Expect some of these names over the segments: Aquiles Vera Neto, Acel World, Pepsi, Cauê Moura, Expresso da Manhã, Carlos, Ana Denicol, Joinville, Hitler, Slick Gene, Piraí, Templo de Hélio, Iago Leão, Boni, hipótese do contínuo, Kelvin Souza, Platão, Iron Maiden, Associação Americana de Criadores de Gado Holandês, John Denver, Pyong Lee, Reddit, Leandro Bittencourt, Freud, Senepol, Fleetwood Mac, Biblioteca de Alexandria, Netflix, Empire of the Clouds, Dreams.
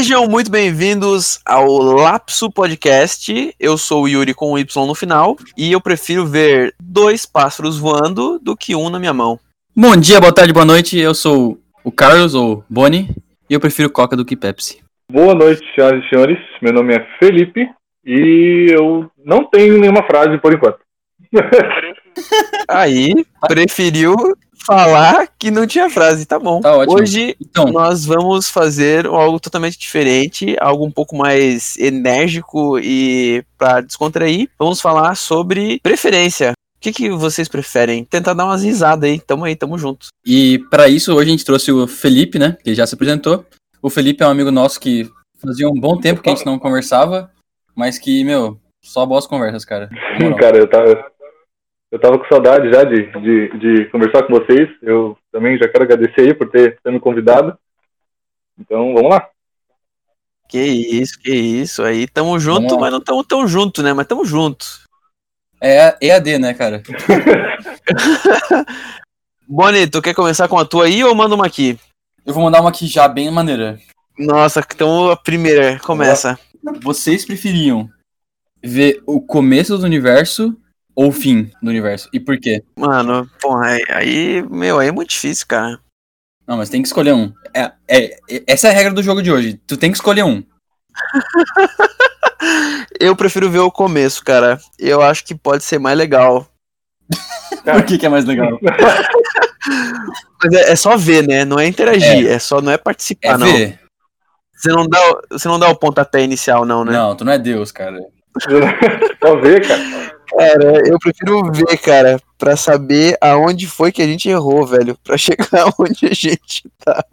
Sejam muito bem-vindos ao Lapso Podcast. Eu sou o Yuri com um Y no final e eu prefiro ver 2 pássaros voando do que um na minha mão. Bom dia, boa tarde, boa noite. Eu sou o Carlos, ou Boni, e eu prefiro Coca do que Pepsi. Boa noite, senhoras e senhores. Meu nome é Felipe e eu não tenho nenhuma frase por enquanto. Aí, preferiu falar que não tinha frase, tá bom. Tá ótimo. Hoje então, nós vamos fazer algo totalmente diferente, algo um pouco mais enérgico e pra descontrair. Vamos falar sobre preferência. O que vocês preferem? Tentar dar umas risadas aí, tamo junto. E pra isso hoje a gente trouxe o Felipe, né, que já se apresentou. O Felipe é um amigo nosso que fazia um bom tempo que a gente não conversava, mas que, meu, só boas conversas, cara. Sim, cara, eu tava com saudade já de conversar com vocês. Eu também já quero agradecer aí por ter me convidado. Então, vamos lá. Que isso. Aí tamo junto, mas não tamo tão junto, né? Mas tamo junto. É EAD, né, cara? Boni, tu quer começar com a tua aí ou manda uma aqui? Eu vou mandar uma aqui já, bem maneira. Nossa, então a primeira começa. Vocês preferiam ver o começo do universo ou o fim do universo? E por quê? Mano, porra, aí é muito difícil, cara. Não, mas tem que escolher um. Essa é a regra do jogo de hoje. Tu tem que escolher um. Eu prefiro ver o começo, cara. Eu acho que pode ser mais legal. Por que é mais legal? Mas é só ver, né? Não é interagir. Não é participar, não. Ver. Você não dá o pontapé inicial, não, né? Não, tu não é Deus, cara. Só ver, cara. Cara, eu prefiro ver, cara, pra saber aonde foi que a gente errou, velho, pra chegar onde a gente tá.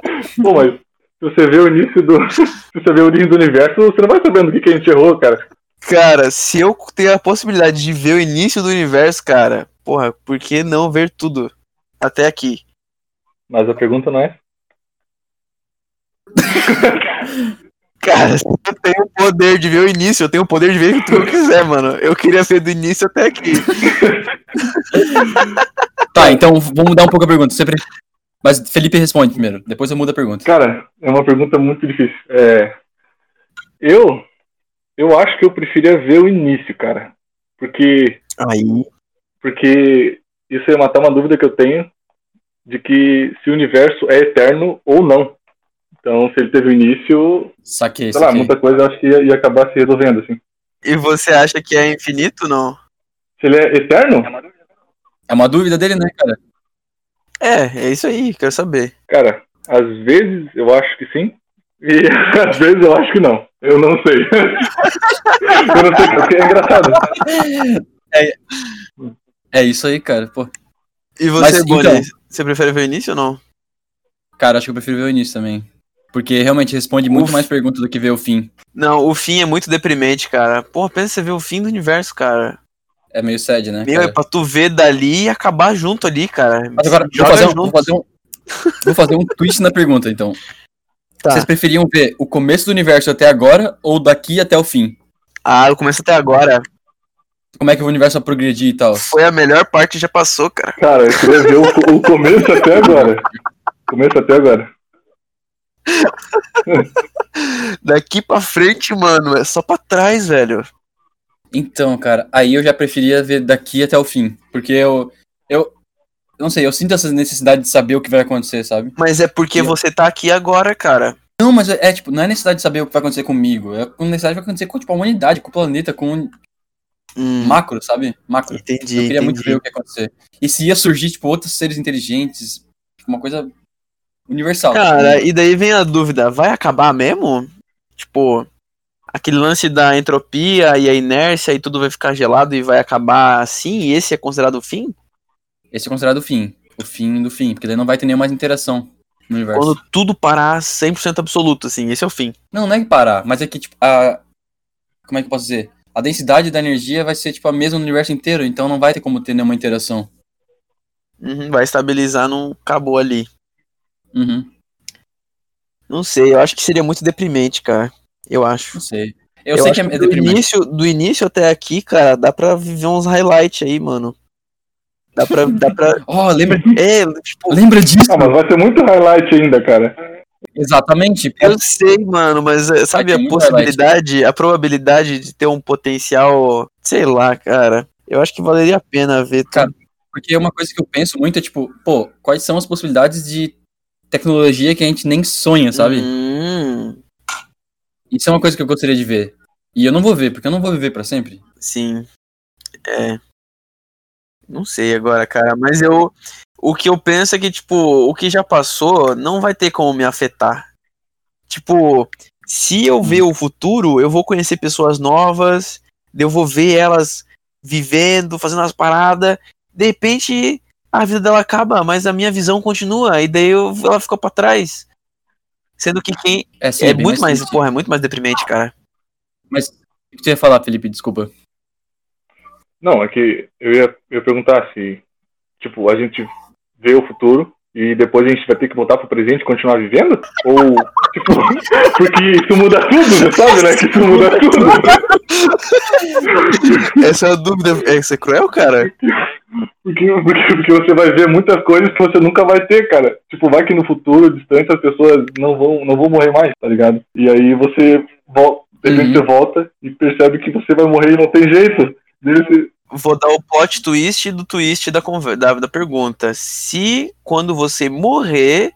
Pô, mas se você vê o início do universo, você não vai sabendo o que a gente errou, cara. Cara, se eu tenho a possibilidade de ver o início do universo, cara, porra, por que não ver tudo até aqui? Mas a pergunta não é... Cara, se eu tenho o poder de ver o início, eu tenho o poder de ver o que tu quiser, mano. Eu queria ver do início até aqui. Tá, então vamos mudar um pouco a pergunta. Mas Felipe responde primeiro, depois eu mudo a pergunta. Cara, é uma pergunta muito difícil. Eu acho que eu preferia ver o início, cara. Porque isso ia matar uma dúvida que eu tenho de que se o universo é eterno ou não. Então, se ele teve o início, sei lá, muita coisa eu acho que ia acabar se resolvendo, assim. E você acha que é infinito, não? Se ele é eterno? É uma dúvida dele, né, cara? É isso aí, quero saber. Cara, às vezes eu acho que sim, e às vezes eu acho que não. Eu não sei. Porque é engraçado. É isso aí, cara, pô. E você, Boni, então, você prefere ver o início ou não? Cara, acho que eu prefiro ver o início também. Porque realmente responde muito mais perguntas do que ver o fim. Não, o fim é muito deprimente, cara. Porra, pensa você ver o fim do universo, cara. É meio sad, né? Meu, cara? É pra tu ver dali e acabar junto ali, cara. Mas agora, vou fazer um twist na pergunta, então. Tá. Vocês preferiam ver o começo do universo até agora ou daqui até o fim? Ah, o começo até agora. Como é que o universo vai progredir e tal? Foi a melhor parte que já passou, cara. Cara, eu queria ver o começo até agora. Começa até agora. Daqui pra frente, mano, é só pra trás, velho. Então, cara, aí eu já preferia ver daqui até o fim. Porque eu não sei, eu sinto essa necessidade de saber o que vai acontecer, sabe? Mas é porque você tá aqui agora, cara. Não, mas não é necessidade de saber o que vai acontecer comigo. É necessidade de acontecer com, tipo, a humanidade, com o planeta, com... Macro, sabe? Macro. Entendi, eu queria muito ver o que ia acontecer. E se ia surgir, tipo, outros seres inteligentes, uma coisa... universal. Cara, né? E daí vem a dúvida, vai acabar mesmo? Tipo, aquele lance da entropia e a inércia e tudo vai ficar gelado e vai acabar assim? E esse é considerado o fim? Esse é considerado o fim do fim, porque daí não vai ter nenhuma mais interação no universo. Quando tudo parar 100% absoluto, assim, esse é o fim. Não, não é que parar, mas é que, tipo, como é que eu posso dizer? A densidade da energia vai ser, tipo, a mesma no universo inteiro, então não vai ter como ter nenhuma interação. Uhum, vai estabilizar, não acabou ali. Uhum. Não sei, eu acho que seria muito deprimente, cara. Eu acho. Não sei. Eu sei que é deprimente. Do início até aqui, cara, dá pra viver uns highlights aí, mano. Dá pra... lembra disso? Ah, mas vai ser muito highlight ainda, cara. Exatamente. Eu sei, mano, mas sabe a possibilidade, a probabilidade de ter um potencial, sei lá, cara. Eu acho que valeria a pena ver. Cara, porque uma coisa que eu penso muito é, tipo, pô, quais são as possibilidades de tecnologia que a gente nem sonha, sabe? Isso é uma coisa que eu gostaria de ver. E eu não vou ver, porque eu não vou viver pra sempre. Sim. É. Não sei agora, cara, mas eu... O que eu penso é que, tipo, o que já passou não vai ter como me afetar. Tipo, se eu ver o futuro, eu vou conhecer pessoas novas, eu vou ver elas vivendo, fazendo as paradas. De repente, a vida dela acaba, mas a minha visão continua, e daí ela ficou pra trás. Sendo que quem... É muito mais, porra, é muito mais deprimente, cara. Mas o que você ia falar, Felipe? Desculpa. Não, é que eu ia perguntar se, tipo, a gente vê o futuro e depois a gente vai ter que voltar pro presente e continuar vivendo? Ou, tipo, porque isso muda tudo, você sabe, né? Que isso muda tudo. Essa é a dúvida. Essa é cruel, cara? Porque você vai ver muitas coisas que você nunca vai ter, cara. Tipo, vai que no futuro, distante, as pessoas não vão morrer mais, tá ligado? E aí você volta. De repente você volta e percebe que você vai morrer e não tem jeito. Vou dar o plot twist do twist da pergunta. Se quando você morrer,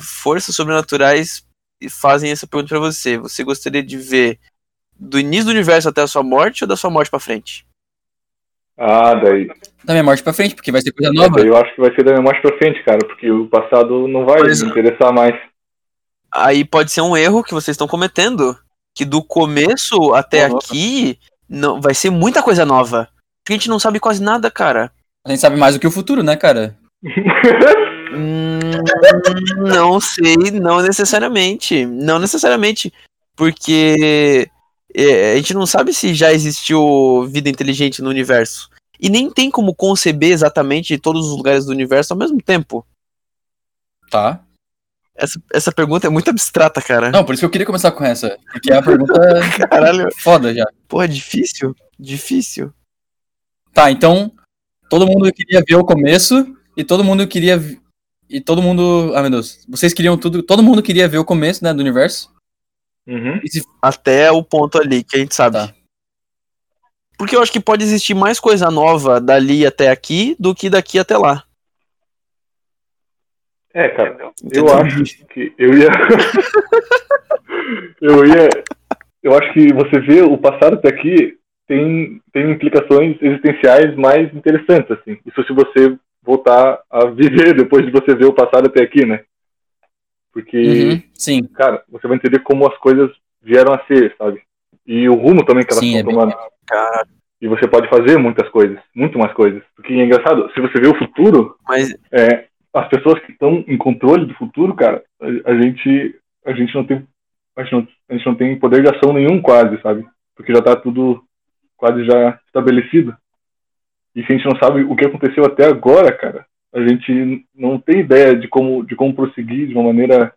forças sobrenaturais fazem essa pergunta pra você, você gostaria de ver do início do universo até a sua morte ou da sua morte pra frente? Ah, daí... Da minha morte pra frente, porque vai ser coisa nova. Eu acho que vai ser da minha morte pra frente, cara, porque o passado não vai me interessar mais. Aí pode ser um erro que vocês estão cometendo, que do começo até aqui não, vai ser muita coisa nova. Porque a gente não sabe quase nada, cara. A gente sabe mais do que o futuro, né, cara? Não sei, não necessariamente. Não necessariamente, porque a gente não sabe se já existiu vida inteligente no universo. E nem tem como conceber exatamente todos os lugares do universo ao mesmo tempo. Tá. Essa pergunta é muito abstrata, cara. Não, por isso que eu queria começar com essa. Porque a pergunta é foda já. Pô, difícil. Tá, então, todo mundo queria ver o começo e todo mundo queria... E todo mundo... Ah, meu Deus. Vocês queriam tudo... Todo mundo queria ver o começo, né, do universo. Uhum. Até o ponto ali, que a gente sabe. Tá. Porque eu acho que pode existir mais coisa nova dali até aqui do que daqui até lá. É, cara, eu acho que eu acho que você vê o passado até aqui tem implicações existenciais mais interessantes, assim. Isso se você voltar a viver depois de você ver o passado até aqui, né? Porque, sim. Cara, você vai entender como as coisas vieram a ser, sabe? E o rumo também que elas estão tomando. Cara. E você pode fazer muitas coisas, muito mais coisas. Porque é engraçado, se você vê o futuro... Mas... As pessoas que estão em controle do futuro, cara, a gente não tem poder de ação nenhum quase, sabe? Porque já tá tudo quase já estabelecido. E se a gente não sabe o que aconteceu até agora, cara, a gente não tem ideia de como prosseguir de uma maneira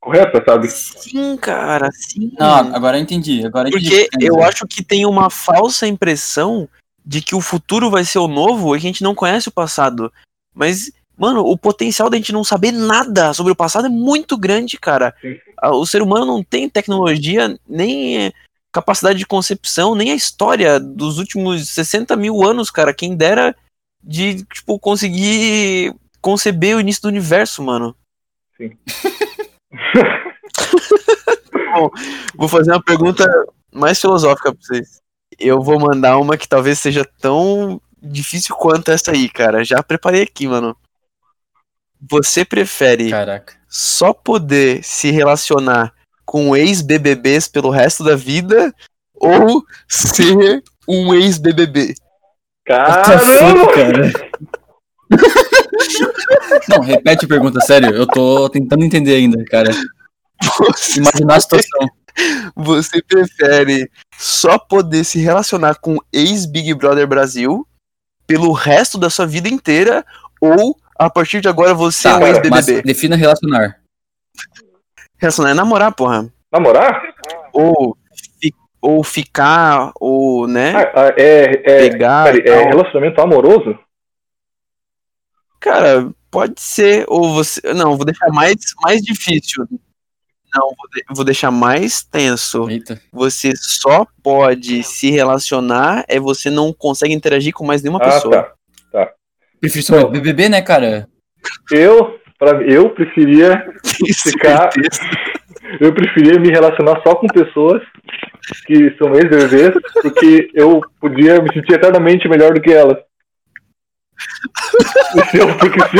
correta, sabe? Sim, cara, sim. Não, agora eu entendi. Porque eu acho que tem uma falsa impressão de que o futuro vai ser o novo e que a gente não conhece o passado. Mas... Mano, o potencial da gente não saber nada sobre o passado é muito grande, cara. O ser humano não tem tecnologia, nem capacidade de concepção, nem a história dos últimos 60 mil anos, cara. Quem dera de, tipo, conseguir conceber o início do universo, mano. Sim. Bom, vou fazer uma pergunta mais filosófica pra vocês. Eu vou mandar uma que talvez seja tão difícil quanto essa aí, cara. Já preparei aqui, mano. Você prefere só poder se relacionar com ex-BBBs pelo resto da vida ou ser um ex-BBB? Caramba, cara. Não, repete a pergunta, sério. Eu tô tentando entender ainda, cara. Imaginar a situação. Você prefere só poder se relacionar com ex-Big Brother Brasil pelo resto da sua vida inteira ou... A partir de agora você é um ex-BBB. Defina relacionar. Relacionar é namorar, porra. Namorar? Ou ficar, ou, né? Pegar. Peraí, é relacionamento amoroso? Cara, Pode ser, ou você... Não, vou deixar mais difícil. Não, vou deixar mais tenso. Eita. Você só pode se relacionar, é você não consegue interagir com mais nenhuma pessoa. Tá. Prefiro só o BBB, né, cara? Eu preferia ficar... Eu preferia me relacionar só com pessoas que são ex-BBBs, porque eu podia me sentir eternamente melhor do que elas. Porque se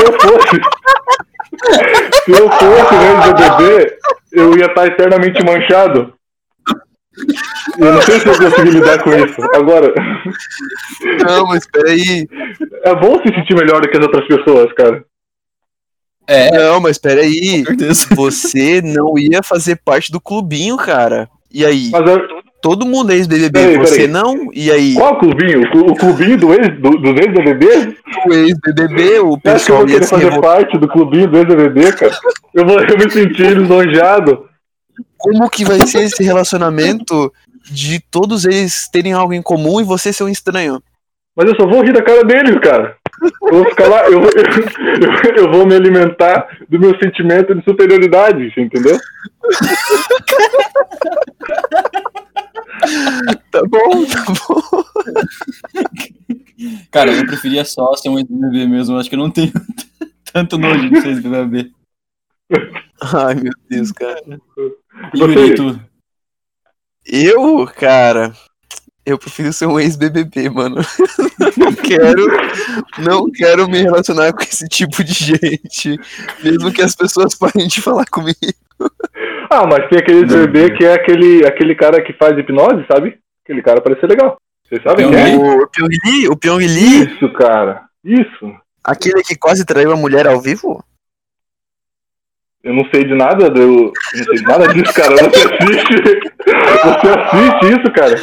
eu fosse ex-BBB, eu ia estar eternamente manchado. Eu não sei se eu consegui lidar com isso. Agora... Não, mas peraí. É bom se sentir melhor do que as outras pessoas, cara. É. Não, mas peraí, você não ia fazer parte do clubinho, cara. E aí? Todo mundo é ex-BBB, peraí, você não? E aí? Qual clubinho? O clubinho do ex-BBB? O ex-BBB, o pessoal que eu ia fazer parte do clubinho do ex-BBB, cara. Eu me senti lisonjeado. Como que vai ser esse relacionamento de todos eles terem algo em comum e você ser um estranho? Mas eu só vou rir da cara deles, cara. Eu vou ficar lá, eu vou me alimentar do meu sentimento de superioridade, entendeu? Tá bom. Cara, eu preferia só ser um ex-BBB mesmo, acho que eu não tenho tanto nojo de ser ex-BBB. Ai, meu Deus, cara. E tu? Eu, cara... Eu prefiro ser um ex-BBB, mano. Não quero me relacionar com esse tipo de gente. Mesmo que as pessoas parem de falar comigo. Ah, mas tem aquele bebê que é aquele cara que faz hipnose, sabe? Aquele cara parece ser legal. Vocês sabem quem é? O Pyong Lee? Isso, cara. Isso. Aquele que quase traiu a mulher ao vivo? Eu não sei de nada, disso, cara. Você assiste isso, cara?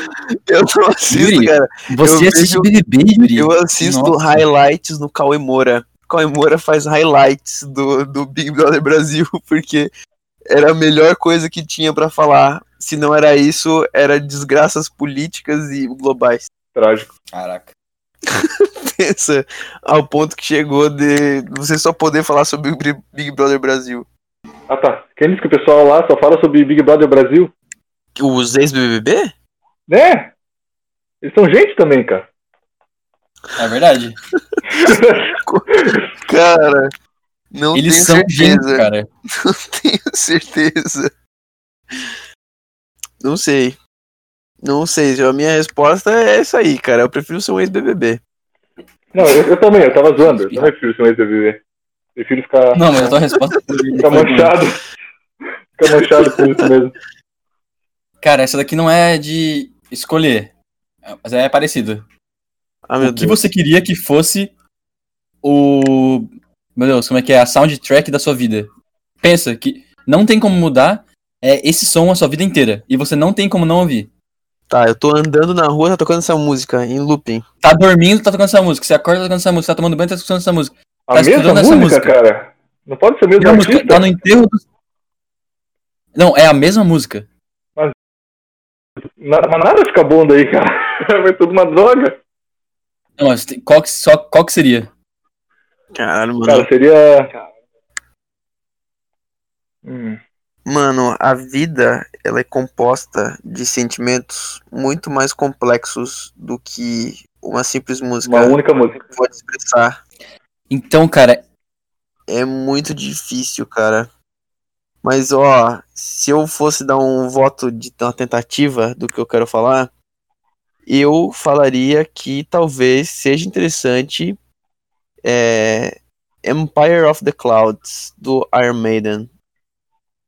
Eu não assisto, Yuri, cara. Você assiste BBB, Yuri? Eu assisto highlights no Cauê Moura. Cauê Moura faz highlights do Big Brother Brasil, porque era a melhor coisa que tinha pra falar. Se não era isso, era desgraças políticas e globais. Trágico. Caraca. Pensa ao ponto que chegou de você só poder falar sobre Big Brother Brasil. Ah, tá. Quem disse que o pessoal lá só fala sobre Big Brother Brasil? Os ex-BBB? Né? Eles são gente também, cara. É verdade. Cara, não tenho certeza. Eles são gente, cara. Não tenho certeza. Não sei. A minha resposta é essa aí, cara. Eu prefiro ser um ex-BBB. Não, eu também. Eu tava zoando. Eu não prefiro ser um ex-BBB. Prefiro ficar... Não, mas a tua resposta... Ficar manchado. Ficar manchado por isso mesmo. Cara, essa daqui não é de escolher, mas é parecido. Ah, meu Deus. O que você queria que fosse o... Meu Deus, como é que é? A soundtrack da sua vida. Pensa que não tem como mudar esse som a sua vida inteira. E você não tem como não ouvir. Tá, eu tô andando na rua, tá tocando essa música, em looping. Tá dormindo, tá tocando essa música. Você acorda, tá tocando essa música. Tá tomando banho, tá escutando essa música. Tá escutando essa música, cara? Não pode ser o mesmo artista? Tá no enterro do... Não, é a mesma música. Mas nada fica bom daí, cara. Vai tudo uma droga. Não, mas qual que seria? Caralho, mano. Cara, seria... Mano, a vida, ela é composta de sentimentos muito mais complexos do que uma simples música. Uma única música. Pode expressar. Então, cara... É muito difícil, cara. Mas, ó, se eu fosse dar um voto de uma tentativa do que eu quero falar, eu falaria que talvez seja interessante Empire of the Clouds, do Iron Maiden.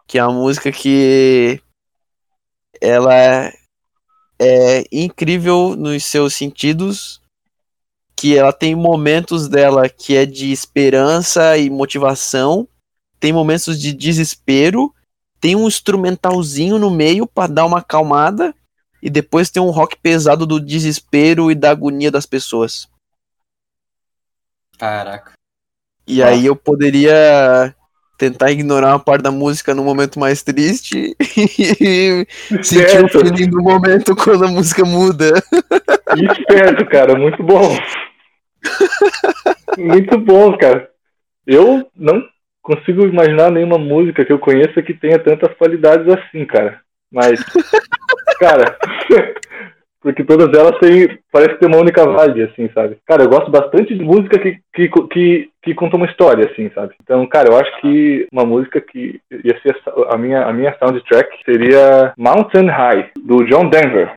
Que é uma música que ela é incrível nos seus sentidos, que ela tem momentos dela que é de esperança e motivação, tem momentos de desespero, tem um instrumentalzinho no meio para dar uma acalmada, e depois tem um rock pesado do desespero e da agonia das pessoas. Caraca. E aí eu poderia... tentar ignorar uma parte da música no momento mais triste e sentir o feeling do momento quando a música muda. Esperto, cara. Muito bom. Muito bom, cara. Eu não consigo imaginar nenhuma música que eu conheça que tenha tantas qualidades assim, cara. Mas, cara, porque todas elas têm, parece ter uma única vibe, assim, sabe? Cara, eu gosto bastante de música que conta uma história, assim, sabe? Então, cara, eu acho que uma música que ia ser a minha soundtrack seria Mountain High, do John Denver.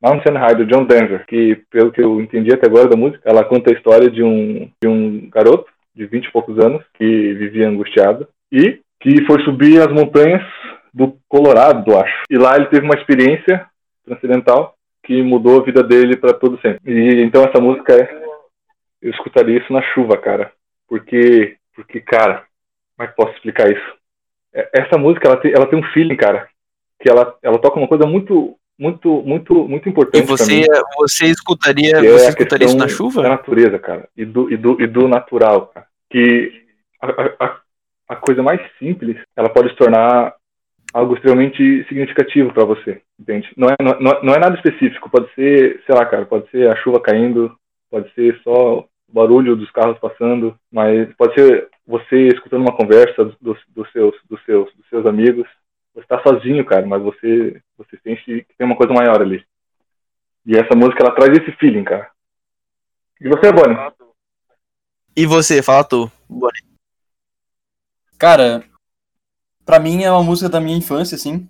Que, pelo que eu entendi até agora da música, ela conta a história de um garoto de 20 e poucos anos que vivia angustiado e que foi subir as montanhas do Colorado, acho. E lá ele teve uma experiência transcendental que mudou a vida dele pra todo sempre. E então essa música eu escutaria isso na chuva, cara. Porque cara, como é que posso explicar isso? Essa música, ela tem um feeling, cara, que ela toca uma coisa muito, muito, muito, muito importante. E você escutaria isso na chuva? Da natureza, cara, e do natural, cara. Que a coisa mais simples, ela pode se tornar algo extremamente significativo pra você, entende? Não é nada específico, pode ser, sei lá, cara, pode ser a chuva caindo, pode ser só o barulho dos carros passando, mas pode ser você escutando uma conversa dos seus amigos. Você tá sozinho, cara, mas você sente que tem uma coisa maior ali. E essa música, ela traz esse feeling, cara. E você, Boni? E você, fala tu, Boni. Cara, pra mim é uma música da minha infância, assim.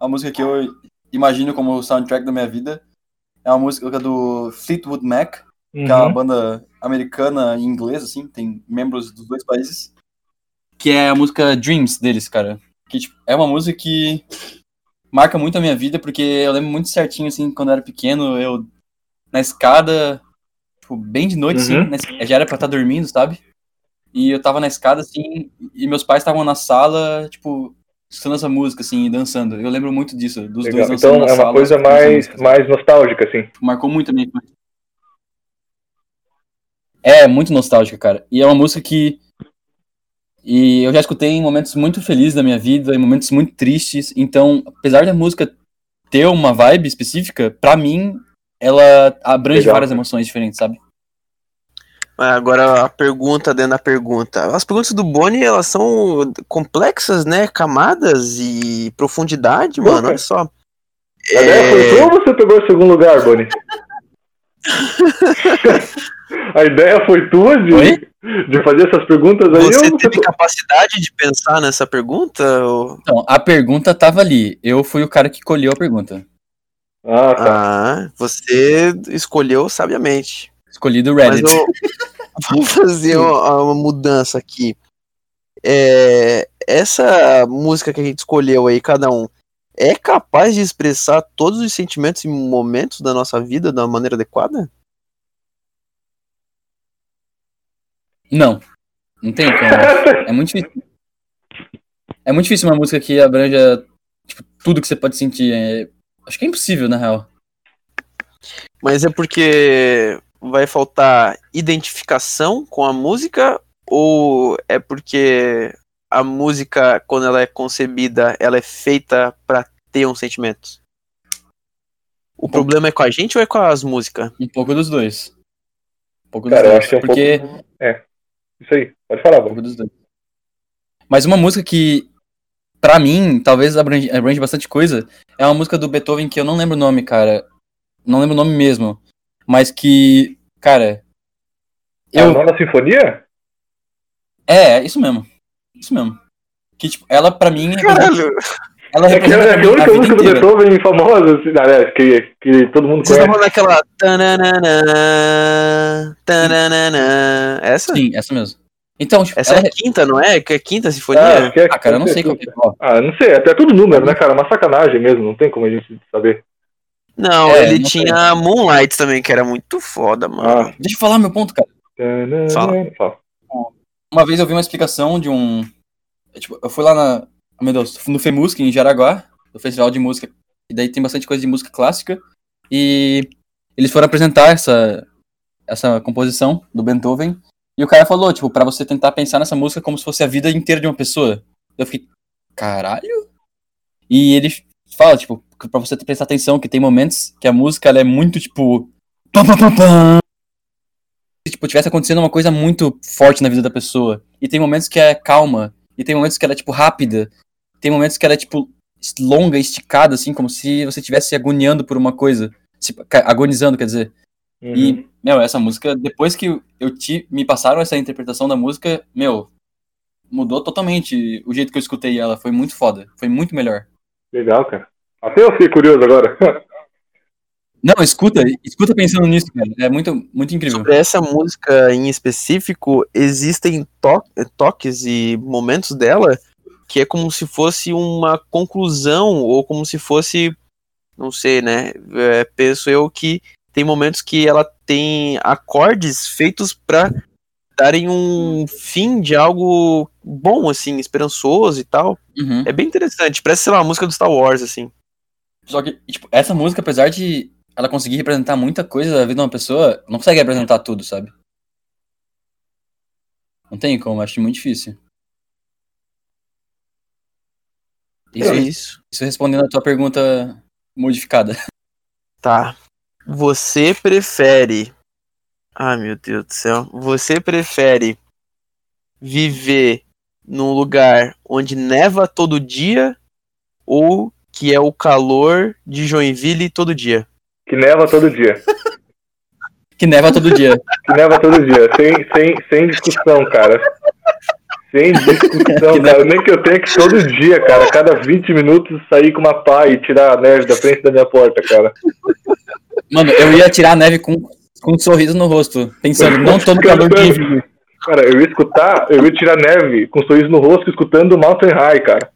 Uma música que eu imagino como soundtrack da minha vida. É uma música do Fleetwood Mac, que é uma banda americana e inglesa, assim. Tem membros dos dois países. Que é a música Dreams deles, cara. Que tipo, é uma música que marca muito a minha vida, porque eu lembro muito certinho, assim, quando eu era pequeno, eu na escada, tipo, bem de noite, assim, já era pra estar dormindo, sabe? E eu tava na escada, assim, e meus pais estavam na sala, tipo, escutando essa música, assim, e dançando. Eu lembro muito disso, dos Legal. Dois dançando então, na sala. Então é uma coisa mais nostálgica, assim. Marcou muito a minha vida. É, muito nostálgica, cara. E é uma música que... E eu já escutei em momentos muito felizes da minha vida, em momentos muito tristes. Então, apesar da música ter uma vibe específica, pra mim, ela abrange Legal. Várias emoções diferentes, sabe? Agora a pergunta dentro da pergunta. As perguntas do Boni, elas são complexas, né? Camadas e profundidade, mano. Opa. Olha só. Foi tu ou você pegou o segundo lugar, Boni? A ideia foi tua de fazer essas perguntas aí? Você teve capacidade de pensar nessa pergunta? Ou... Então, a pergunta tava ali. Eu fui o cara que colheu a pergunta. Ah, tá. Ah, você escolheu sabiamente. Escolhi do Reddit. Mas eu vou fazer uma mudança aqui. Essa música que a gente escolheu aí, cada um, é capaz de expressar todos os sentimentos e momentos da nossa vida da maneira adequada? Não tem como. É muito difícil. É muito difícil uma música que abranja tipo, tudo que você pode sentir. Acho que é impossível, na real. Mas é porque... vai faltar identificação com a música, ou é porque a música, quando ela é concebida, ela é feita pra ter um sentimento? O problema é com a gente ou é com as músicas? Um pouco dos dois. Cara, eu acho que é um porque... pouco... É, isso aí, pode falar. Um pouco dos dois. Mas uma música que, pra mim, talvez abrange bastante coisa, é uma música do Beethoven que eu não lembro o nome, cara. Não lembro o nome mesmo. Mas que, cara... É a Nona Sinfonia? É, isso mesmo. Que, tipo, ela pra mim... Caralho! Ela representa a única música do Beethoven famosa, assim, né, que todo mundo conhece. Vocês estão falando daquela... Tananana, tananana. Essa? Sim, essa mesmo. Então, tipo, essa é a quinta, não é? Que é a quinta sinfonia? Ah, cara, eu não sei qual que é. Ah, não sei, até tudo número, né, cara? Uma sacanagem mesmo, não tem como a gente saber. Não, ele não tinha sei. Moonlight também, que era muito foda, mano. Ah. Deixa eu falar meu ponto, cara. Fala. Uma vez eu vi uma explicação de um... Tipo, eu fui lá no FEMUSCA, em Jaraguá, no Festival de Música. E daí tem bastante coisa de música clássica. E eles foram apresentar essa composição do Beethoven. E o cara falou, tipo, pra você tentar pensar nessa música como se fosse a vida inteira de uma pessoa. Eu fiquei, caralho? E ele fala, tipo... pra você prestar atenção que tem momentos que a música ela é muito tipo... tipo, tivesse acontecendo uma coisa muito forte na vida da pessoa. E tem momentos que é calma. E tem momentos que ela é, tipo, rápida. Tem momentos que ela é, tipo, longa, esticada, assim, como se você estivesse agoniando por uma coisa. Agonizando, quer dizer. Uhum. E, meu, essa música, depois que me passaram essa interpretação da música, meu, mudou totalmente o jeito que eu escutei ela. Foi muito foda. Foi muito melhor. Legal, cara. Até eu fiquei curioso agora. Não, escuta pensando nisso, cara. É muito, muito incrível. Sobre essa música em específico, existem toques e momentos dela que é como se fosse uma conclusão, ou como se fosse, não sei, né? Penso eu que tem momentos que ela tem acordes feitos pra darem um fim de algo bom, assim, esperançoso e tal. Uhum. É bem interessante. Parece, sei lá, uma música do Star Wars, assim. Só que, tipo, essa música, apesar de ela conseguir representar muita coisa da vida de uma pessoa, não consegue representar tudo, sabe? Não tem como, acho muito difícil. Isso respondendo a tua pergunta modificada. Tá. Você prefere... Ai, meu Deus do céu. Você prefere viver num lugar onde neva todo dia ou que é o calor de Joinville todo dia? Que neva todo dia. Que neva todo dia. Que neva todo dia. Sem discussão, cara. Sem discussão, cara. Nem que eu tenha que todo dia, cara. Cada 20 minutos sair com uma pá e tirar a neve da frente da minha porta, cara. Mano, eu ia tirar a neve com um sorriso no rosto. Pensando, não tô no calor de Joinville. Cara, eu ia tirar neve com um sorriso no rosto escutando Mountain High, cara.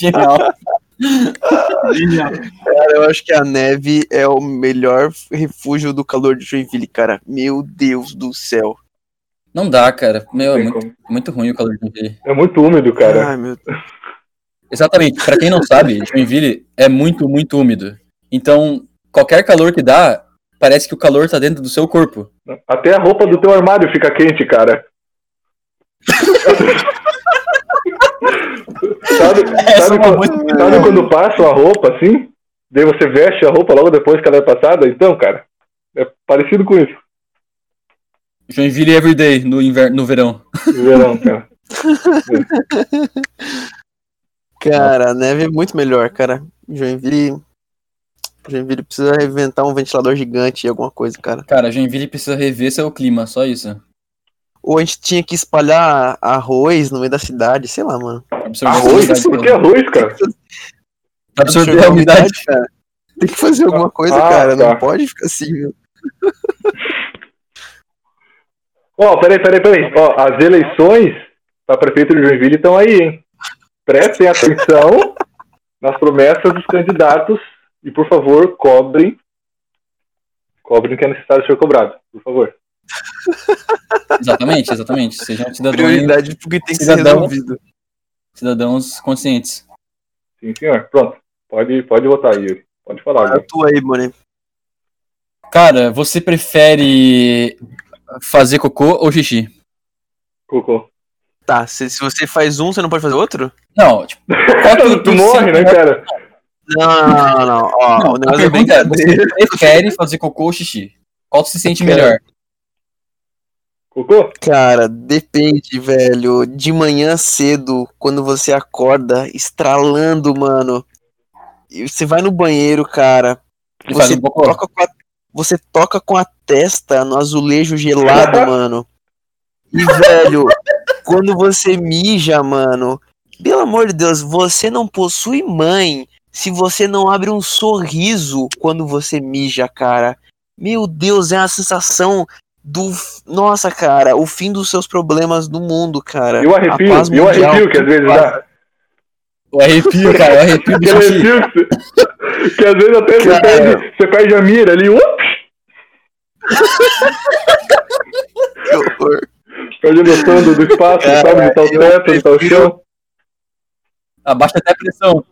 Genial. Cara, eu acho que a neve é o melhor refúgio do calor de Joinville, cara. Meu Deus do céu. Não dá, cara. Meu, é muito ruim o calor de Joinville. É muito úmido, cara. Ai, meu Deus. Exatamente. Pra quem não sabe, Joinville é muito, muito úmido. Então, qualquer calor que dá, parece que o calor tá dentro do seu corpo. Até a roupa do teu armário fica quente, cara. Sabe quando passa a roupa assim? Daí você veste a roupa logo depois que ela é passada? Então, cara, é parecido com isso. Joinville everyday no verão. No verão, cara. Cara, a neve é muito melhor, cara. Joinville precisa reinventar um ventilador gigante e alguma coisa, cara. Cara, Joinville precisa rever seu clima, só isso. Ou a gente tinha que espalhar arroz no meio da cidade, sei lá, mano. Arroz? Por que arroz, cara? Pra absorver a umidade, cara. Tem que fazer alguma coisa, cara. Tá. Não pode ficar assim, viu? Ó, peraí. Ó, as eleições pra prefeito de Joinville estão aí, hein? Prestem atenção nas promessas dos candidatos e, por favor, cobrem. Cobrem o que é necessário ser cobrado, por favor. Exatamente. Sejam cidadãos. Prioridade porque tem que ser resolvido. Cidadãos conscientes. Sim, senhor. Pronto. Pode votar aí, Yuri. Pode falar. Eu tô aí, Boni. Cara, você prefere fazer cocô ou xixi? Cocô. Tá, se você faz um, você não pode fazer outro? Não, tipo... tu morre, né, cara? Não. Ó, a pergunta é, você prefere fazer cocô ou xixi? Qual você se sente melhor? Cocô? Cara, depende, velho. De manhã cedo, quando você acorda, estralando, mano. E você vai no banheiro, cara. Você toca com a testa no azulejo gelado, mano. E, velho, quando você mija, mano. Pelo amor de Deus, você não possui mãe se você não abre um sorriso quando você mija, cara. Meu Deus, é uma sensação... Nossa, cara, o fim dos seus problemas do mundo, cara. Eu arrepio que às vezes dá. Eu arrepio. Que às vezes até você perde a mira ali. Que horror. Perde a noção do espaço, cara, sabe? De tal teto, de tal chão. Abaixa até a pressão.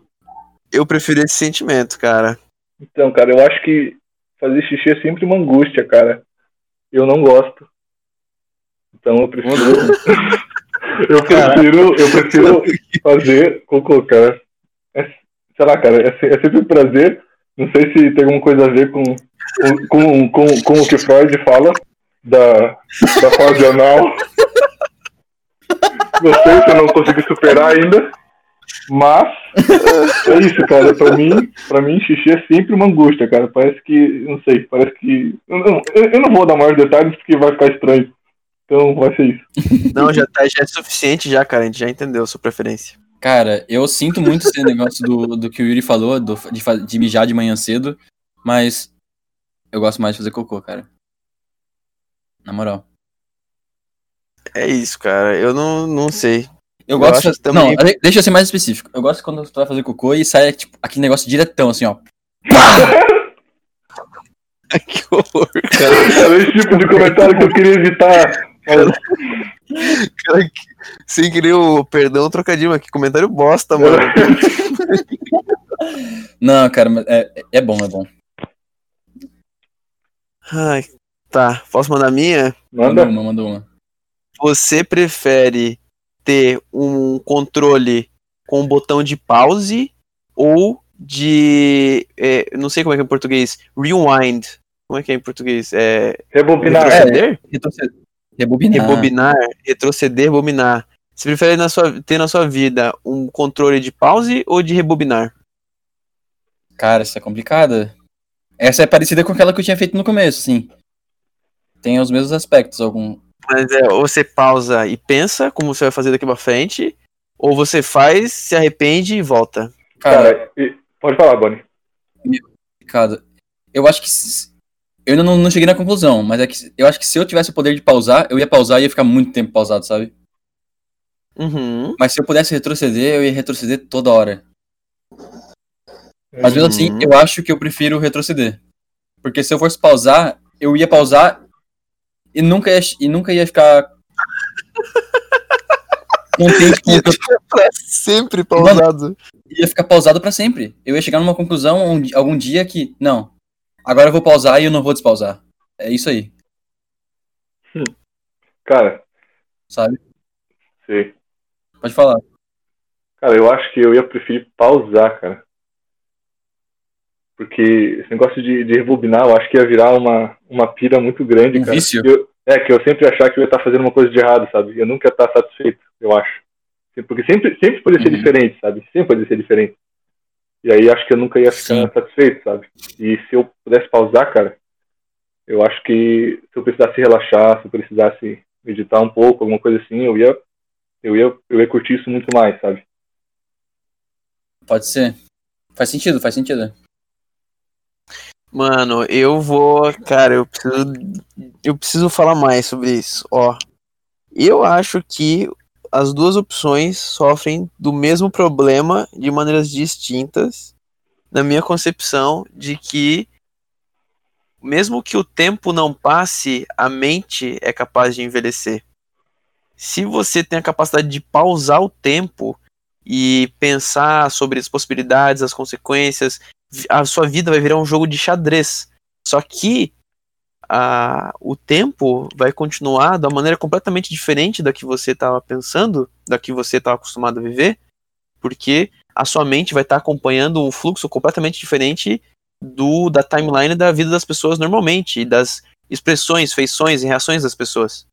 Eu prefiro esse sentimento, cara. Então, cara, eu acho que fazer xixi é sempre uma angústia, cara. Eu não gosto. Então eu prefiro. eu prefiro fazer cocô, cara. Sei lá, cara, é sempre um prazer. Não sei se tem alguma coisa a ver com com o que Freud fala da fase anal. Não sei se eu não consegui superar ainda, mas é isso, cara. Pra mim, xixi é sempre uma angústia, cara. Parece que... Eu não vou dar maiores detalhes porque vai ficar estranho. Então vai ser isso. Não, já é suficiente já, cara. A gente já entendeu a sua preferência. Cara, eu sinto muito esse negócio do que o Yuri falou, de mijar de manhã cedo, mas eu gosto mais de fazer cocô, cara. Na moral. É isso, cara. Eu não sei. Eu gosto... Não, deixa eu ser mais específico. Eu gosto quando tu vai fazer cocô e sai tipo, aquele negócio diretão, assim, ó. Que horror, cara. É esse tipo de comentário que eu queria evitar. Cara, sem querer o perdão, trocadinho aqui, comentário bosta, mano. Não, cara, mas é bom. Ai, tá, posso mandar a minha? Manda uma. Você prefere ter um controle com um botão de pause ou de, não sei como é que é em português, rewind? Como é que é em português? Rebobinar. Retroceder, bobinar. Você prefere ter na sua vida um controle de pause ou de rebobinar? Cara, essa é complicada. Essa é parecida com aquela que eu tinha feito no começo, sim. Tem os mesmos aspectos, algum. Mas ou você pausa e pensa como você vai fazer daqui pra frente, ou você faz, se arrepende e volta. Cara, pode falar, Boni. Eu acho que... Eu não cheguei na conclusão, mas é que eu acho que se eu tivesse o poder de pausar, eu ia pausar e ia ficar muito tempo pausado, sabe? Uhum. Mas se eu pudesse retroceder, eu ia retroceder toda hora. Mas mesmo assim, eu acho que eu prefiro retroceder. Porque se eu fosse pausar, eu ia pausar e nunca ia ficar contente com o que eu... Pra sempre pausado. Mano, ia ficar pausado pra sempre. Eu ia chegar numa conclusão algum dia que... Não. Agora eu vou pausar e eu não vou despausar. É isso aí. Cara. Sabe? Sei. Pode falar. Cara, eu acho que eu ia preferir pausar, cara. Porque esse negócio de rebobinar, eu acho que ia virar uma pira muito grande, cara. Vício. Que eu sempre ia achar que eu ia estar fazendo uma coisa de errado, sabe? Eu nunca ia estar satisfeito, eu acho. Porque sempre podia ser diferente, sabe? Sempre podia ser diferente. E aí acho que eu nunca ia ficar satisfeito, sabe? E se eu pudesse pausar, cara, eu acho que se eu precisasse relaxar, se eu precisasse meditar um pouco, alguma coisa assim, eu ia curtir isso muito mais, sabe? Pode ser. Faz sentido. Mano, eu vou... Cara, eu preciso falar mais sobre isso, ó. Eu acho que as duas opções sofrem do mesmo problema de maneiras distintas, na minha concepção, de que mesmo que o tempo não passe, a mente é capaz de envelhecer. Se você tem a capacidade de pausar o tempo e pensar sobre as possibilidades, as consequências, a sua vida vai virar um jogo de xadrez. Só que o tempo vai continuar de uma maneira completamente diferente da que você estava pensando, da que você estava acostumado a viver, porque a sua mente vai estar acompanhando um fluxo completamente diferente da timeline da vida das pessoas normalmente, das expressões, feições e reações das pessoas.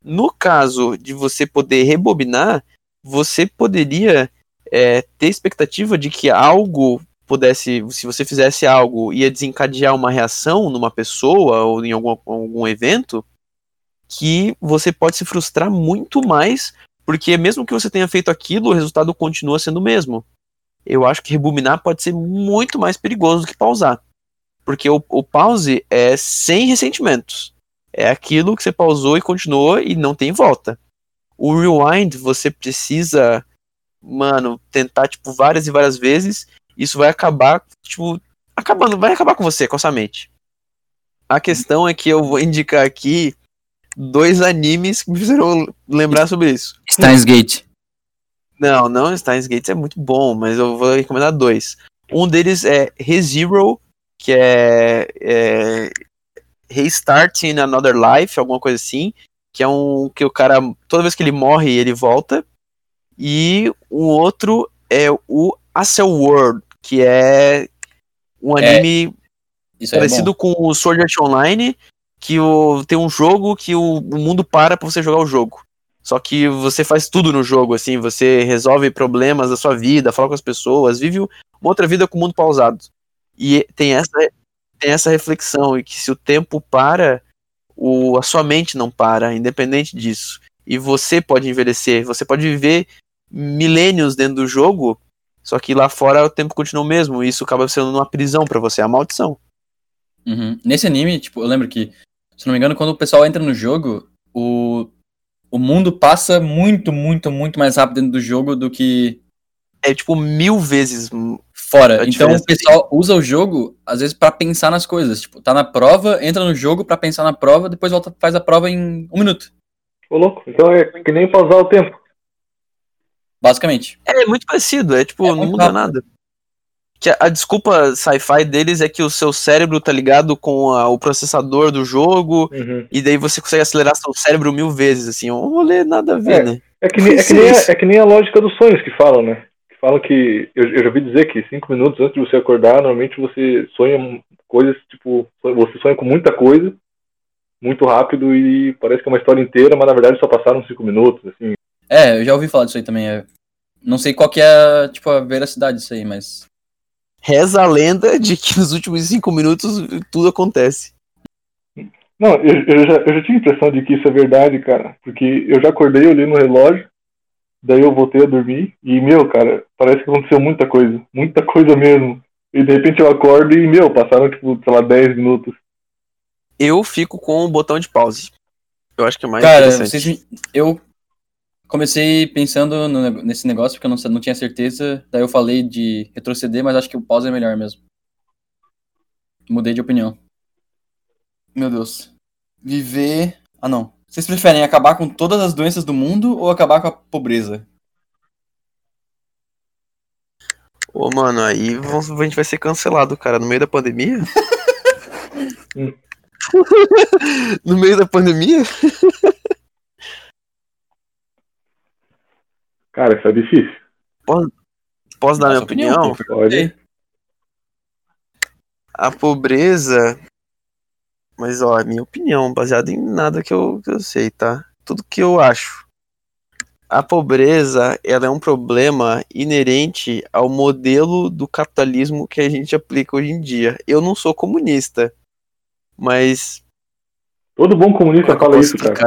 No caso de você poder rebobinar, você poderia ter expectativa de que algo pudesse, se você fizesse algo, ia desencadear uma reação numa pessoa ou em algum evento, que você pode se frustrar muito mais, porque mesmo que você tenha feito aquilo, o resultado continua sendo o mesmo. Eu acho que rebobinar pode ser muito mais perigoso do que pausar, porque o pause é sem ressentimentos, é aquilo que você pausou e continuou e não tem volta. O rewind, você precisa, mano, tentar tipo várias e várias vezes. Isso vai acabar, vai acabar com você, com a sua mente. A questão é que eu vou indicar aqui dois animes que me fizeram lembrar sobre isso. Steins Gate. Não, Steins Gate é muito bom, mas eu vou recomendar dois. Um deles é ReZero, que é Restart in Another Life, alguma coisa assim, que é um que o cara, toda vez que ele morre, ele volta. E o outro é o Acel World, que é um anime Isso é parecido bom. Com o Sword Art Online, que tem um jogo que o mundo para pra você jogar o jogo. Só que você faz tudo no jogo, assim, você resolve problemas da sua vida, fala com as pessoas, vive uma outra vida com o mundo pausado. E tem essa reflexão, que se o tempo para, a sua mente não para, independente disso. E você pode envelhecer, você pode viver milênios dentro do jogo, só que lá fora o tempo continua o mesmo, e isso acaba sendo uma prisão pra você, é uma maldição. Uhum. Nesse anime, tipo, eu lembro que, se não me engano, quando o pessoal entra no jogo, o mundo passa muito, muito, muito mais rápido dentro do jogo do que... É tipo 1000 vezes fora. Então o pessoal usa o jogo, às vezes, pra pensar nas coisas. Tipo, tá na prova, entra no jogo pra pensar na prova, depois volta, faz a prova em 1 minuto. Ô louco, então é que nem pausar o tempo. Basicamente. É muito parecido, é tipo, não muda nada. Que a desculpa sci-fi deles é que o seu cérebro tá ligado com o processador do jogo, uhum. E daí você consegue acelerar seu cérebro 1000 vezes, assim, um rolê nada a ver, né? É que nem a lógica dos sonhos que falam, né? Que falam que, eu já ouvi dizer que 5 minutos antes de você acordar, normalmente você sonha coisas, tipo, você sonha com muita coisa, muito rápido, e parece que é uma história inteira, mas na verdade só passaram 5 minutos, assim. É, eu já ouvi falar disso aí também, não sei qual que é, tipo, a veracidade disso aí, mas... Reza a lenda de que nos últimos 5 minutos tudo acontece. Não, eu já tinha a impressão de que isso é verdade, cara. Porque eu já acordei, olhei no relógio, daí eu voltei a dormir e, meu, cara, parece que aconteceu muita coisa. Muita coisa mesmo. E de repente eu acordo e, meu, passaram, tipo, sei lá, 10 minutos. Eu fico com o botão de pause. Eu acho que é mais interessante. Cara, eu comecei pensando nesse negócio, porque eu não tinha certeza. Daí eu falei de retroceder, mas acho que o pause é melhor mesmo. Mudei de opinião. Meu Deus. Viver... Ah, não. Vocês preferem acabar com todas as doenças do mundo ou acabar com a pobreza? Ô, mano, aí a gente vai ser cancelado, cara. No meio da pandemia? No meio da pandemia? Cara, isso é difícil. Posso dar minha opinião? Pode. A pobreza... Mas, ó, é minha opinião, baseada em nada que eu sei, tá? Tudo que eu acho. A pobreza, ela é um problema inerente ao modelo do capitalismo que a gente aplica hoje em dia. Eu não sou comunista, mas... Todo bom comunista fala isso, cara.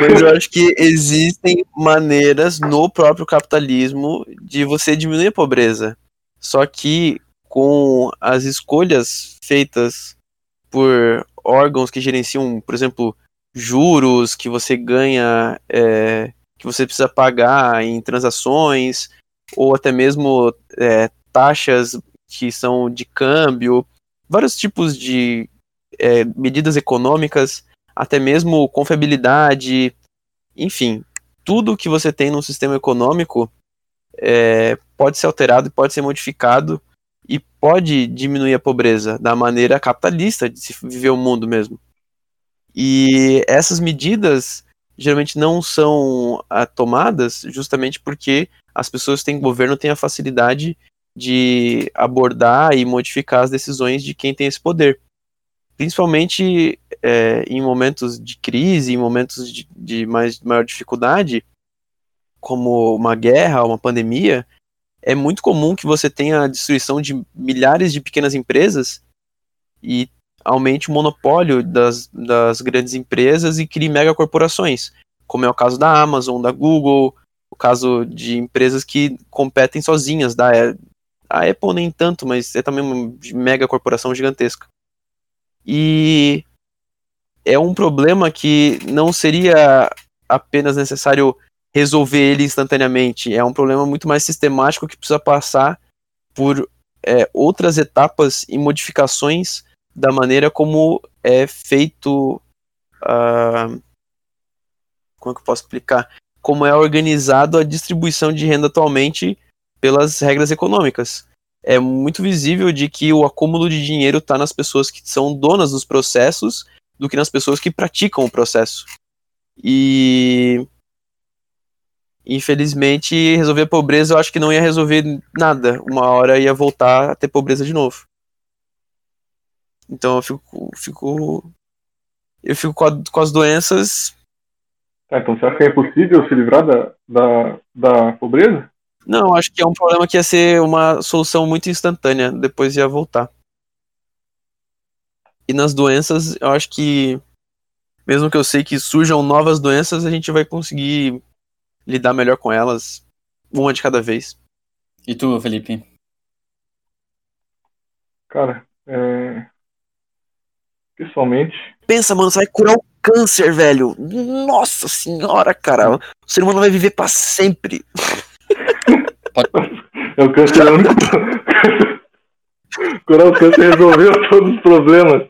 Mas eu acho que existem maneiras no próprio capitalismo de você diminuir a pobreza. Só que com as escolhas feitas por órgãos que gerenciam, por exemplo, juros que você ganha, que você precisa pagar em transações, ou até mesmo taxas que são de câmbio, vários tipos de medidas econômicas, até mesmo confiabilidade, enfim, tudo que você tem num sistema econômico pode ser alterado, pode ser modificado e pode diminuir a pobreza da maneira capitalista de se viver o mundo mesmo. E essas medidas geralmente não são tomadas justamente porque as pessoas o governo tem a facilidade de abordar e modificar as decisões de quem tem esse poder. Principalmente em momentos de crise, em momentos de maior dificuldade, como uma guerra, uma pandemia, é muito comum que você tenha a destruição de milhares de pequenas empresas e aumente o monopólio das grandes empresas e crie megacorporações, como é o caso da Amazon, da Google, o caso de empresas que competem sozinhas, a Apple nem tanto, mas é também uma megacorporação gigantesca. E é um problema que não seria apenas necessário resolver ele instantaneamente. É um problema muito mais sistemático que precisa passar por outras etapas e modificações da maneira como é feito... Como é que eu posso explicar? Como é organizado a distribuição de renda atualmente pelas regras econômicas. É muito visível de que o acúmulo de dinheiro está nas pessoas que são donas dos processos do que nas pessoas que praticam o processo. E Infelizmente, resolver a pobreza eu acho que não ia resolver nada. Uma hora ia voltar a ter pobreza de novo. Então eu fico com as doenças. Ah, então você acha que é possível se livrar da pobreza? Não, acho que é um problema que ia ser uma solução muito instantânea, depois ia voltar. E nas doenças, eu acho que, mesmo que eu sei que surjam novas doenças, a gente vai conseguir lidar melhor com elas, uma de cada vez. E tu, Felipe? Cara, pessoalmente... Pensa, mano, você vai curar o câncer, velho. Nossa senhora, cara. O ser humano vai viver pra sempre. É o câncer. Curar o câncer resolveu todos os problemas.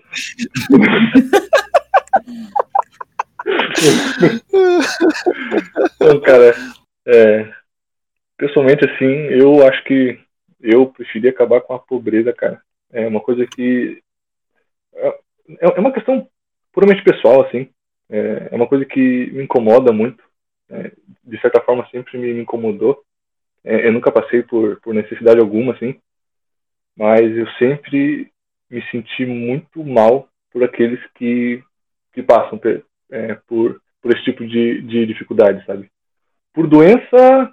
Então, cara, pessoalmente, assim, eu acho que eu preferia acabar com a pobreza, cara. É uma coisa que... É uma questão puramente pessoal, assim. É uma coisa que me incomoda muito. De certa forma, sempre me incomodou. Eu nunca passei por necessidade alguma, assim. Mas eu sempre me senti muito mal por aqueles que passam por esse tipo de dificuldade, sabe? Por doença,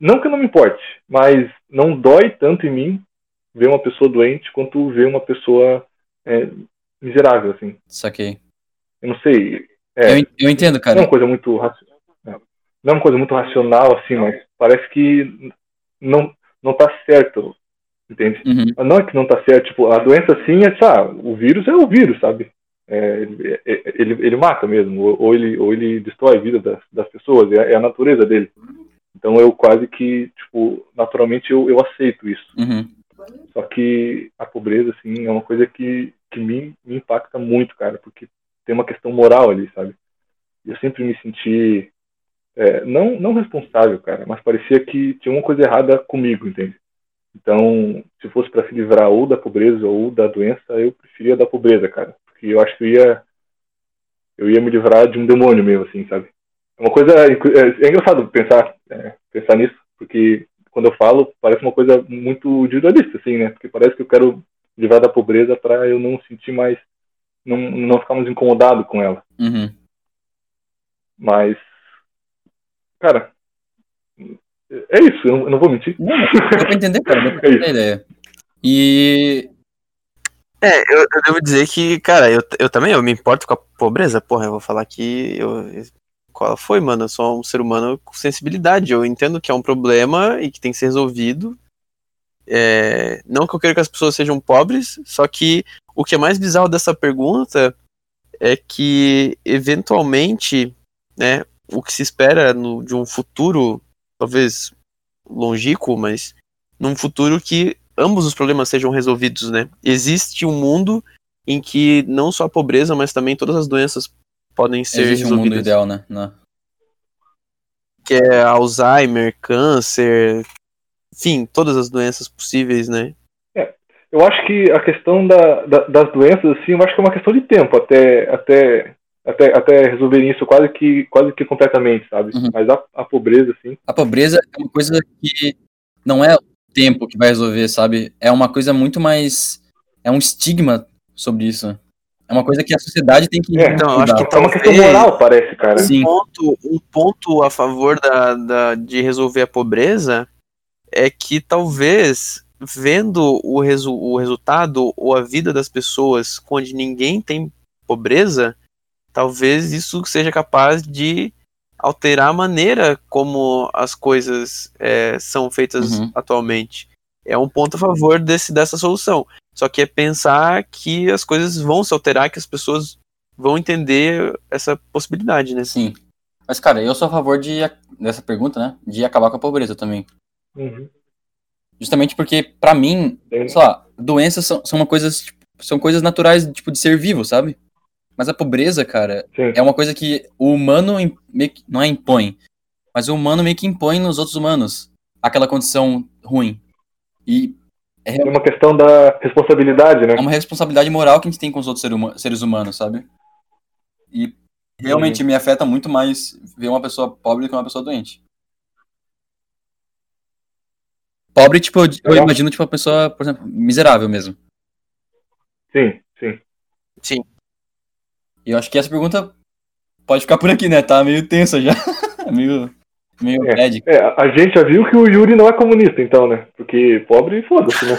não que eu não me importe, mas não dói tanto em mim ver uma pessoa doente quanto ver uma pessoa miserável, assim. Saquei. Eu não sei. Eu entendo, cara. Não é uma coisa muito racional. Não é uma coisa muito racional, assim, mas parece que não tá certo, entende? Uhum. Não é que não tá certo, tipo, a doença, assim, o vírus é o vírus, sabe? Ele mata mesmo, ou ele destrói a vida das pessoas, é a natureza dele. Então eu quase que, tipo, naturalmente eu aceito isso. Uhum. Só que a pobreza, assim, é uma coisa que me impacta muito, cara, porque tem uma questão moral ali, sabe? Eu sempre me senti... não responsável, cara, mas parecia que tinha uma coisa errada comigo, entende? Então, se fosse para se livrar ou da pobreza ou da doença, eu preferia da pobreza, cara, porque eu acho que eu ia me livrar de um demônio mesmo, assim, sabe? É uma coisa... É engraçado pensar nisso, porque quando eu falo, parece uma coisa muito individualista, assim, né? Porque parece que eu quero me livrar da pobreza para eu não sentir mais... Não ficar mais incomodado com ela. Uhum. Mas... Cara, é isso, eu não vou mentir. Não, dá pra entender, cara, dá pra entender a ideia. E... eu devo dizer que, cara, eu também, eu me importo com a pobreza, porra, eu vou falar que qual foi, mano, eu sou um ser humano com sensibilidade, eu entendo que é um problema e que tem que ser resolvido. Não que eu queira que as pessoas sejam pobres, só que o que é mais bizarro dessa pergunta é que, eventualmente, né, o que se espera de um futuro, talvez longínquo, mas num futuro que ambos os problemas sejam resolvidos, né? Existe um mundo em que não só a pobreza, mas também todas as doenças podem ser resolvidas. Existe um mundo ideal, né? Não. Que é Alzheimer, câncer, enfim, todas as doenças possíveis, né? Eu acho que a questão das doenças, assim, eu acho que é uma questão de tempo até resolverem isso quase que completamente, sabe? Uhum. Mas a pobreza, assim... A pobreza é uma coisa que não é o tempo que vai resolver, sabe? É uma coisa muito mais... É um estigma sobre isso. É uma coisa que a sociedade tem que... Então, acho que é uma questão moral, parece, cara. Sim. Um ponto a favor de resolver a pobreza é que talvez, vendo o resultado ou a vida das pessoas onde ninguém tem pobreza... Talvez isso seja capaz de alterar a maneira como as coisas são feitas atualmente. É um ponto a favor dessa solução. Só que é pensar que as coisas vão se alterar, que as pessoas vão entender essa possibilidade, né? Sim. Mas, cara, eu sou a favor dessa pergunta, né? De acabar com a pobreza também. Uhum. Justamente porque, pra mim, sei lá, doenças são coisas naturais, tipo, de ser vivo, sabe? Mas a pobreza, cara, sim, é uma coisa que o humano meio que, não é impõe, mas o humano meio que impõe nos outros humanos aquela condição ruim. E é uma questão da responsabilidade, né? É uma responsabilidade moral que a gente tem com os outros seres humanos, sabe? E Realmente me afeta muito mais ver uma pessoa pobre do que uma pessoa doente. Pobre, tipo, eu imagino, tipo, a pessoa, por exemplo, miserável mesmo. Sim, sim. Sim. E eu acho que essa pergunta pode ficar por aqui, né? Tá meio tensa já. meio bad. A gente já viu que o Yuri não é comunista, então, né? Porque pobre, foda-se, né?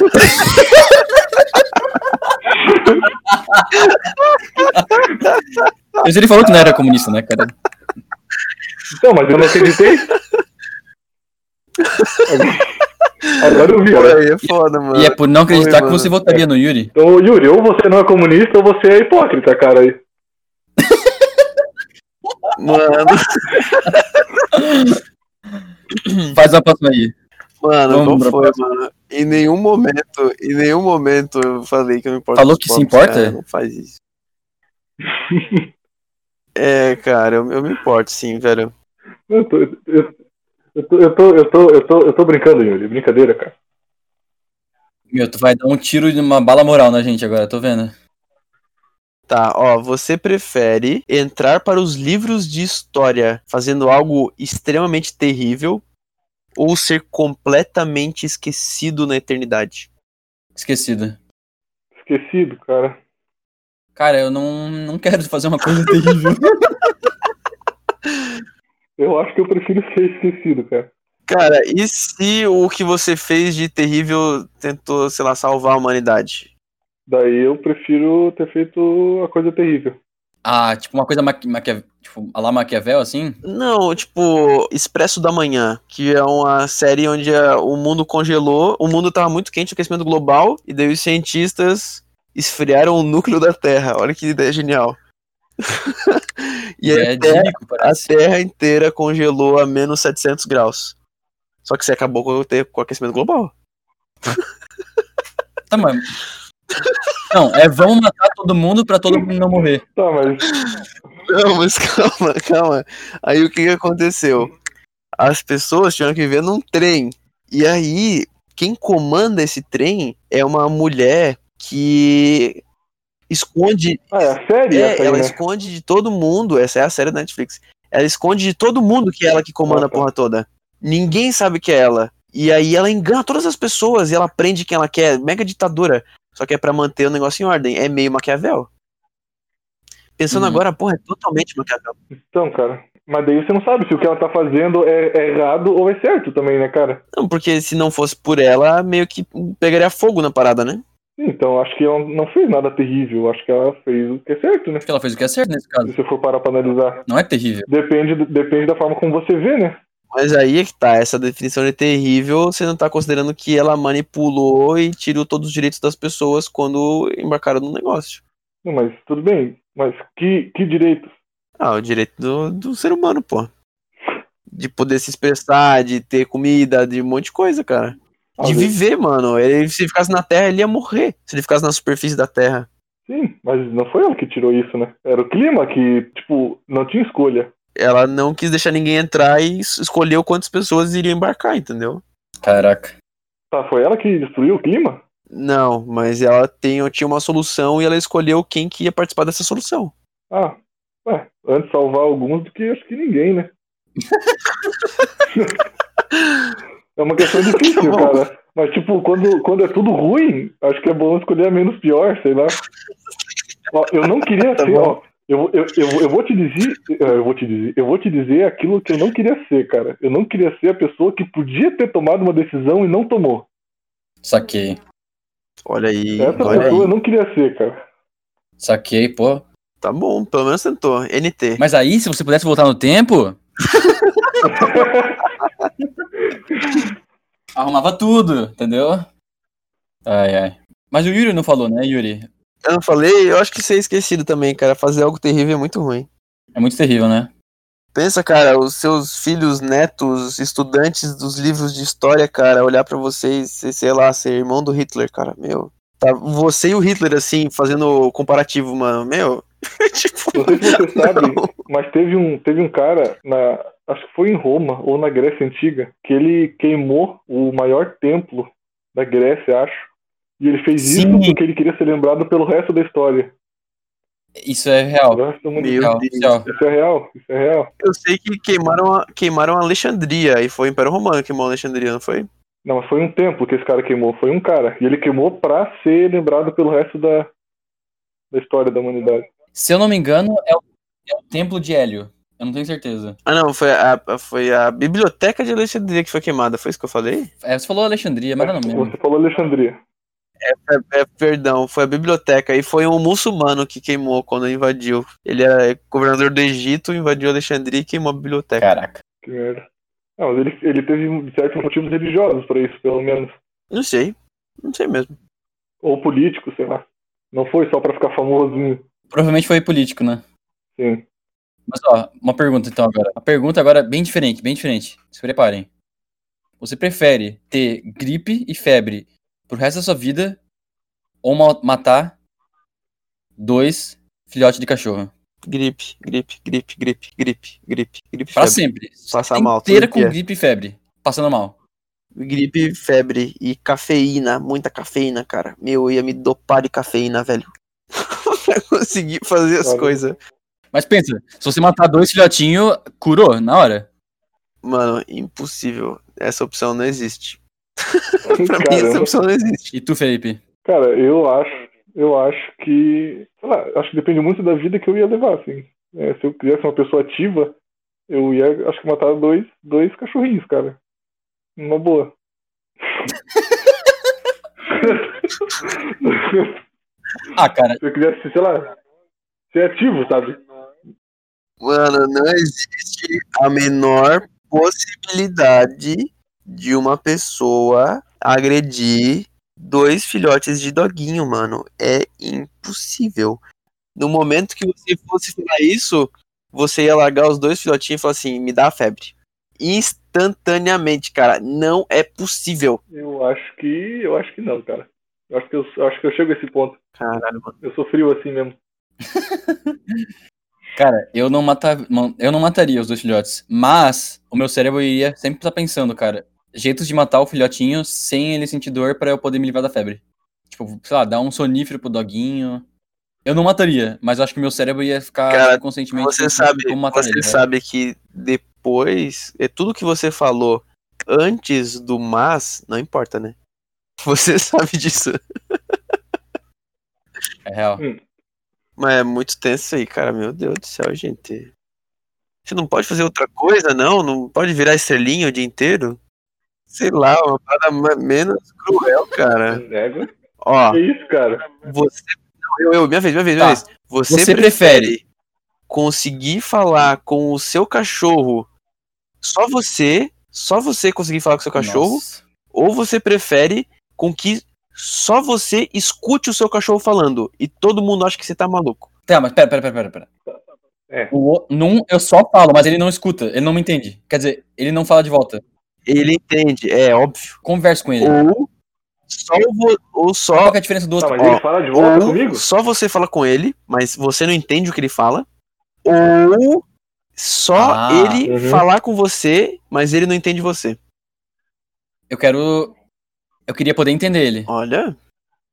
Mas ele falou que não era comunista, né, cara? Então, mas eu não acreditei. Agora eu vi, né? É foda, mano. E é por não acreditar que você votaria no Yuri. Então, Yuri, ou você não é comunista ou você é hipócrita, cara. Mano. Faz uma próxima aí. Mano, não foi, mano. Em nenhum momento eu falei que eu me importo. Falou que se importa? Cara, não faz isso. É, cara, eu me importo sim, velho. Eu tô brincando, Yuri. Brincadeira, cara. Meu, tu vai dar um tiro de uma bala moral na gente agora, tô vendo. Tá, ó, você prefere entrar para os livros de história fazendo algo extremamente terrível ou ser completamente esquecido na eternidade? Esquecido, cara. Cara, eu não quero fazer uma coisa terrível. Eu acho que eu prefiro ser esquecido, cara. Cara, e se o que você fez de terrível tentou, sei lá, salvar a humanidade? Daí eu prefiro ter feito a coisa terrível. Ah, tipo uma coisa tipo, a la Maquiavel, assim? Não, tipo Expresso da Manhã, que é uma série onde o mundo congelou, o mundo tava muito quente, aquecimento global, e daí os cientistas esfriaram o núcleo da Terra. Olha que ideia genial. E a Terra inteira congelou a menos 700 graus. Só que você acabou com o aquecimento global. Tá, mano. Não, vamos matar todo mundo pra todo mundo não morrer. Tá, mas... Não, mas calma. Aí o que aconteceu? As pessoas tinham que viver num trem. E aí, quem comanda esse trem é uma mulher... que esconde... Ah, é a série? Ela esconde de todo mundo, essa é a série da Netflix, ela esconde de todo mundo que é ela que comanda a porra toda. Ninguém sabe que é ela. E aí ela engana todas as pessoas e ela prende quem ela quer, mega ditadura. Só que é pra manter o negócio em ordem, é meio Maquiavel. Pensando agora, porra, é totalmente Maquiavel. Então, cara, mas daí você não sabe se o que ela tá fazendo é errado ou é certo também, né, cara? Não, porque se não fosse por ela, meio que pegaria fogo na parada, né? Então, acho que ela não fez nada terrível. Acho que ela fez o que é certo, né? Acho que ela fez o que é certo nesse caso. Se você for parar pra analisar. Não é terrível. Depende da forma como você vê, né? Mas aí é que tá. Essa definição de terrível, você não tá considerando que ela manipulou e tirou todos os direitos das pessoas quando embarcaram no negócio. Não, mas tudo bem. Mas que direito? Ah, o direito do ser humano, pô. De poder se expressar, de ter comida, de um monte de coisa, cara. De viver, mano. Se ele ficasse na Terra, ele ia morrer. Se ele ficasse na superfície da Terra. Sim, mas não foi ela que tirou isso, né? Era o clima que, tipo, não tinha escolha. Ela não quis deixar ninguém entrar e escolheu quantas pessoas iriam embarcar, entendeu? Caraca. Tá, foi ela que destruiu o clima? Não, mas ela tinha uma solução e ela escolheu quem que ia participar dessa solução. Ah, ué, antes salvar alguns do que acho que ninguém, né? É uma questão difícil, que cara. Mas, tipo, quando é tudo ruim, acho que é bom escolher a menos pior, sei lá. Ó, eu não queria ser, ó. Eu vou te dizer aquilo que eu não queria ser, cara. Eu não queria ser a pessoa que podia ter tomado uma decisão e não tomou. Saquei. Olha aí. Essa olha pessoa aí. Eu não queria ser, cara. Saquei, pô. Tá bom, pelo menos tentou. NT. Mas aí, se você pudesse voltar no tempo... Arrumava tudo, entendeu? Ai. Mas o Yuri não falou, né, Yuri? Eu não falei, eu acho que ser esquecido também, cara. Fazer algo terrível é muito ruim. É muito terrível, né? Pensa, cara, os seus filhos, netos, estudantes dos livros de história, cara, olhar pra vocês, sei lá, ser irmão do Hitler, cara, meu. Tá, você e o Hitler, assim, fazendo comparativo, mano, meu. Tipo, não sei se você sabe, mas teve um cara na... Acho que foi em Roma, ou na Grécia Antiga, que ele queimou o maior templo da Grécia, acho. E ele fez isso porque ele queria ser lembrado pelo resto da história. Isso é real. Isso é real. Eu sei que queimaram Alexandria e foi o Império Romano que queimou Alexandria, não foi? Não, foi um templo que esse cara queimou, foi um cara. E ele queimou pra ser lembrado pelo resto da história da humanidade. Se eu não me engano, é o Templo de Hélio. Eu não tenho certeza. Ah, não, foi a Biblioteca de Alexandria que foi queimada, foi isso que eu falei? É, você falou Alexandria, mas não mesmo. Você falou Alexandria. Perdão, foi a biblioteca. E foi um muçulmano que queimou quando invadiu. Ele era governador do Egito, invadiu Alexandria e queimou a biblioteca. Caraca. Que merda. Não, mas ele teve certos motivos religiosos pra isso, pelo menos. Não sei mesmo. Ou político, sei lá. Não foi só pra ficar famoso. Provavelmente foi político, né? Sim. Mas ó, uma pergunta então agora. Uma pergunta agora bem diferente. Se preparem. Você prefere ter gripe e febre pro resto da sua vida, ou matar 2 filhotes de cachorro? Gripe. Pra sempre. Passar mal. Inteira com gripe e febre. Passando mal. Gripe, febre e cafeína. Muita cafeína, cara. Meu, eu ia me dopar de cafeína, velho. Pra conseguir fazer as coisas. Mas pensa, se você matar 2 filhotinhos, curou na hora. Mano, impossível. Essa opção não existe. Pra mim essa opção não existe. E tu, Felipe? Cara, eu acho que, sei lá, acho que depende muito da vida que eu ia levar, assim. Se eu quisesse uma pessoa ativa, eu ia, acho que matar dois cachorrinhos, cara. Uma boa. Ah, cara. Se eu quisesse, sei lá, ser ativo, sabe? Mano, não existe a menor possibilidade de uma pessoa agredir 2 filhotes de doguinho, mano. É impossível. No momento que você fosse falar isso, você ia largar os 2 filhotinhos e falar assim, me dá a febre. Instantaneamente, cara. Não é possível. Eu acho que não, cara. Eu acho que eu chego a esse ponto. Caralho, mano. Eu sou frio assim mesmo. Cara, eu não mataria os 2 filhotes. Mas o meu cérebro ia sempre estar pensando, cara, jeitos de matar o filhotinho sem ele sentir dor pra eu poder me livrar da febre. Tipo, sei lá, dar um sonífero pro doguinho. Eu não mataria, mas eu acho que meu cérebro ia ficar, cara, inconscientemente... Você sabe que depois... Tudo que você falou antes do mas, não importa, né? Você sabe disso. É real. Mas é muito tenso isso aí, cara. Meu Deus do céu, gente. Você não pode fazer outra coisa, não? Não pode virar estrelinha o dia inteiro? Sei lá, uma parada menos cruel, cara. Ó, que isso, cara? Você... Minha vez. Você prefere conseguir falar com o seu cachorro, só você conseguir falar com o seu cachorro, nossa, ou você prefere com que só você escute o seu cachorro falando e todo mundo acha que você tá maluco? Tá, mas pera. É. Eu só falo, mas ele não escuta, ele não me entende. Quer dizer, ele não fala de volta. Ele entende, é óbvio. Converso com ele. Ou só... Qual é a diferença do outro? Mas ele fala de volta comigo? Só você fala com ele, mas você não entende o que ele fala. Ou só ele falar com você, mas ele não entende você. Eu queria poder entender ele. Olha,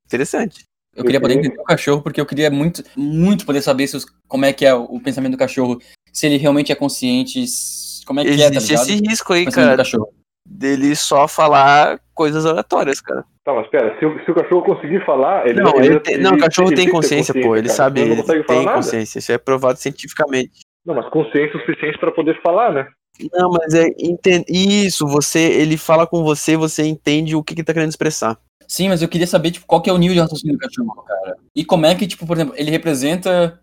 interessante. Eu queria poder entender o cachorro, porque eu queria muito, muito poder saber como é que é o pensamento do cachorro. Se ele realmente é consciente, como é que existe, tá ligado? Existe esse risco aí, cara, dele só falar coisas aleatórias, cara. Tá, mas pera, se o cachorro conseguir falar... Não, o cachorro tem consciência, pô, ele sabe, ele tem consciência, isso é provado cientificamente. Não, mas consciência o suficiente pra poder falar, né? Não, mas é... Isso, ele fala com você, você entende o que ele tá querendo expressar. Sim, mas eu queria saber, tipo, qual que é o nível de raciocínio do cachorro, cara. E como é que, tipo, por exemplo, ele representa...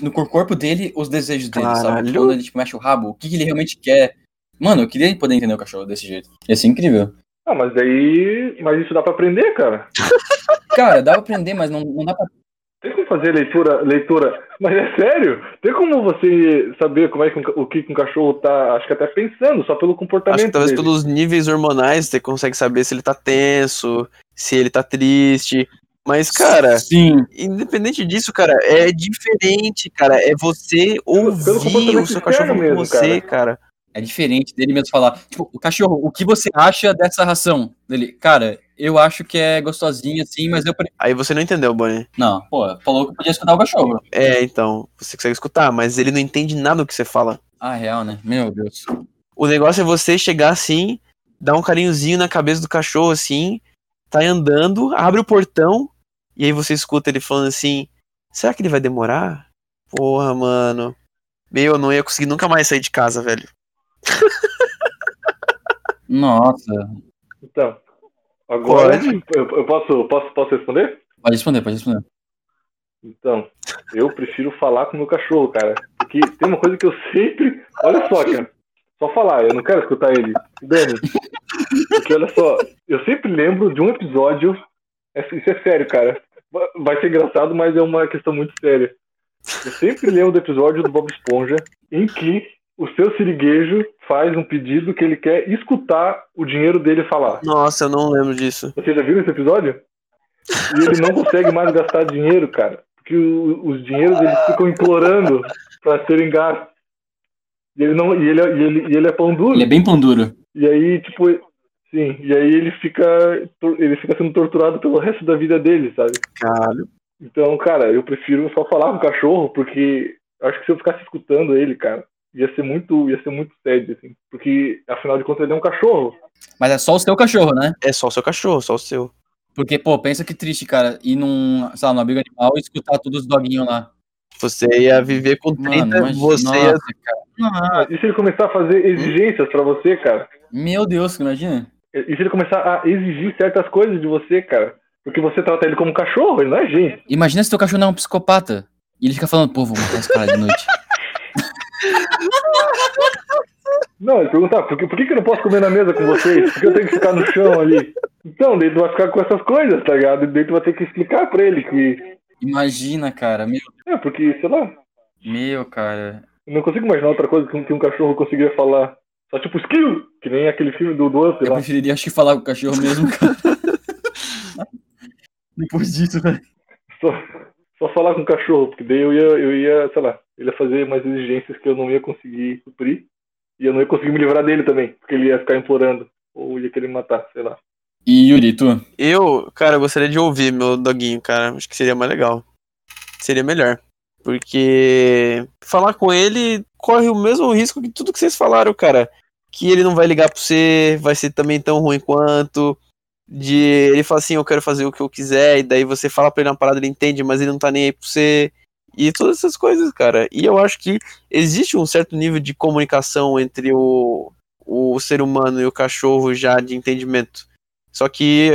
no corpo dele, os desejos dele, sabe? Quando ele tipo, mexe o rabo, o que ele realmente quer. Mano, eu queria poder entender o cachorro desse jeito. Ia ser incrível. Ah, mas daí... Mas isso dá pra aprender, cara. Cara, dá pra aprender, mas não dá pra... Tem como fazer leitura... Mas é sério? Tem como você saber como é que o que um cachorro tá... Acho que até pensando, só pelo comportamento. Acho que talvez dele. Pelos níveis hormonais você consegue saber se ele tá tenso, se ele tá triste... Mas, cara, sim. Independente disso, cara, é diferente, cara. É você ouvir o seu cachorro com você, cara. É diferente dele mesmo falar, tipo, o cachorro, o que você acha dessa ração? Dele, cara, eu acho que é gostosinha, assim, mas eu... Aí você não entendeu, Boni. Não, pô, falou que podia escutar o cachorro. É, então, você consegue escutar, mas ele não entende nada do que você fala. Ah, real, né? Meu Deus. O negócio é você chegar assim, dar um carinhozinho na cabeça do cachorro, assim, tá andando, abre o portão, e aí você escuta ele falando assim, será que ele vai demorar? Porra, mano. Meu, eu não ia conseguir nunca mais sair de casa, velho. Nossa. Então, agora eu posso responder? Pode responder. Então, eu prefiro falar com o meu cachorro, cara. Porque tem uma coisa que eu sempre... Olha só, cara. Só falar, eu não quero escutar ele. Dane. Porque olha só, eu sempre lembro de um episódio... Isso é sério, cara. Vai ser engraçado, mas é uma questão muito séria. Eu sempre lembro do episódio do Bob Esponja em que o seu siriguejo faz um pedido que ele quer escutar o dinheiro dele falar. Nossa, eu não lembro disso. Vocês já viram esse episódio? E ele não consegue mais gastar dinheiro, cara. Porque os dinheiros eles ficam implorando pra serem gastos. E ele é pão duro. Ele é bem pão duro. E aí, tipo, sim. E aí ele fica sendo torturado pelo resto da vida dele, sabe? Caralho. Então, cara, eu prefiro só falar com o cachorro, porque acho que se eu ficasse escutando ele, cara, ia ser muito sério, assim. Porque, afinal de contas, ele é um cachorro. Mas é só o seu cachorro, né? É só o seu cachorro, só o seu. Porque, pô, pensa que triste, cara, ir num, sei lá, numa briga animal e escutar todos os doguinhos lá. Você ia viver com 30, mas você nossa, ia... Cara. E se ele começar a fazer exigências pra você, cara? Meu Deus, imagina. E se ele começar a exigir certas coisas de você, cara? Porque você trata ele como cachorro, ele não é gente. Imagina se teu cachorro não é um psicopata. E ele fica falando, pô, vou matar esse cara de noite. Não, ele perguntar, por que eu não posso comer na mesa com vocês? Por que eu tenho que ficar no chão ali? Então, daí tu vai ficar com essas coisas, tá ligado? E daí tu vai ter que explicar pra ele que... Imagina, cara, meu... É, porque, sei lá... Meu, cara... Eu não consigo imaginar outra coisa que um cachorro conseguiria falar. Só tipo, skill! Que nem aquele filme do Up, sei lá. Eu preferiria, acho que falar com o cachorro mesmo, cara. Depois disso, velho. Só falar com o cachorro, porque daí eu ia, sei lá, ele ia fazer umas exigências que eu não ia conseguir suprir, e eu não ia conseguir me livrar dele também, porque ele ia ficar implorando, ou ia querer me matar, sei lá. E Yuri, tu? Eu, cara, gostaria de ouvir meu doguinho, cara, acho que seria mais legal. Seria melhor, porque falar com ele corre o mesmo risco que tudo que vocês falaram, cara, que ele não vai ligar pra você, vai ser também tão ruim quanto... De ele fala assim, eu quero fazer o que eu quiser, e daí você fala pra ele uma parada, ele entende, mas ele não tá nem aí pra você, e todas essas coisas, cara. E eu acho que existe um certo nível de comunicação entre o ser humano e o cachorro já de entendimento. Só que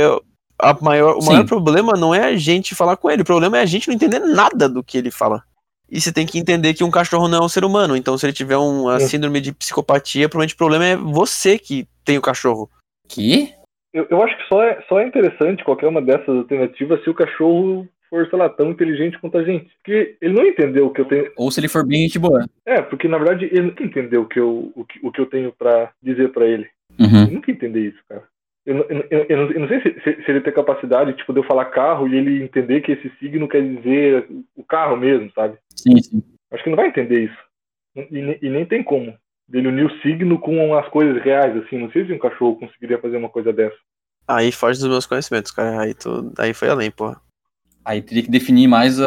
o maior problema não é a gente falar com ele, o problema é a gente não entender nada do que ele fala. E você tem que entender que um cachorro não é um ser humano, então se ele tiver uma síndrome de psicopatia, provavelmente o problema é você que tem o cachorro. Que? Eu acho que só é interessante qualquer uma dessas alternativas se o cachorro for, sei lá, tão inteligente quanto a gente. Porque ele não entendeu o que eu tenho... Ou se ele for bem gente boa. É, porque na verdade ele nunca entendeu o que eu tenho pra dizer pra ele. Uhum. Ele nunca entendeu isso, cara. Eu não sei se ele tem capacidade, tipo, de eu falar carro e ele entender que esse signo quer dizer o carro mesmo, sabe? Sim. Acho que não vai entender isso. E nem tem como. Ele uniu o signo com as coisas reais, assim. Não sei se um cachorro conseguiria fazer uma coisa dessa. Aí foge dos meus conhecimentos, cara. Aí foi além, porra. Aí teria que definir mais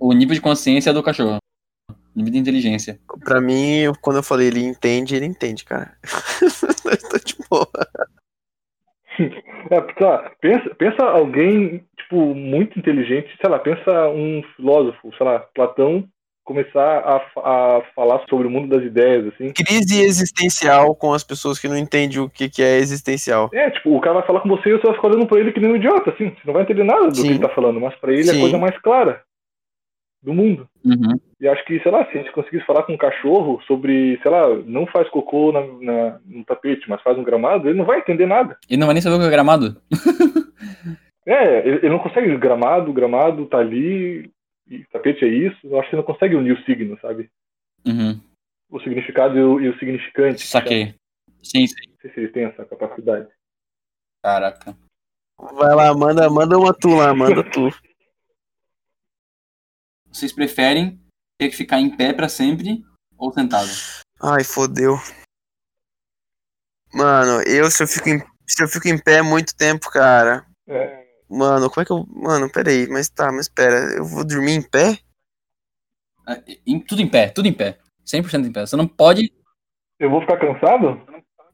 o nível de consciência do cachorro. O nível de inteligência. Pra mim, quando eu falei ele entende, cara. Eu tô de boa. É, porque, lá, pensa alguém, tipo, muito inteligente. Sei lá, pensa um filósofo, sei lá, Platão. Começar a falar sobre o mundo das ideias, assim. Crise existencial com as pessoas que não entendem o que é existencial. É, tipo, o cara vai falar com você e você vai ficar olhando pra ele que nem um idiota, assim. Você não vai entender nada do que ele tá falando, mas pra ele é a coisa mais clara do mundo. Uhum. E acho que, sei lá, se a gente conseguisse falar com um cachorro sobre, sei lá, não faz cocô no tapete, mas faz um gramado, ele não vai entender nada. Ele não vai nem saber o que é gramado. É, ele não consegue gramado tá ali... E tapete é isso, eu acho que você não consegue unir o signo, sabe? Uhum. O significado e o significante. Saquei. Sabe? Sim. Não sei se ele tem essa capacidade. Caraca. Vai lá, manda uma tu lá, manda tu. Vocês preferem ter que ficar em pé pra sempre ou sentado? Ai, fodeu. Mano, se eu fico em pé muito tempo, cara... É. Mano, como é que eu... Mano, peraí, mas pera, eu vou dormir em pé? Tudo em pé. 100% em pé. Você não pode... Eu vou ficar cansado?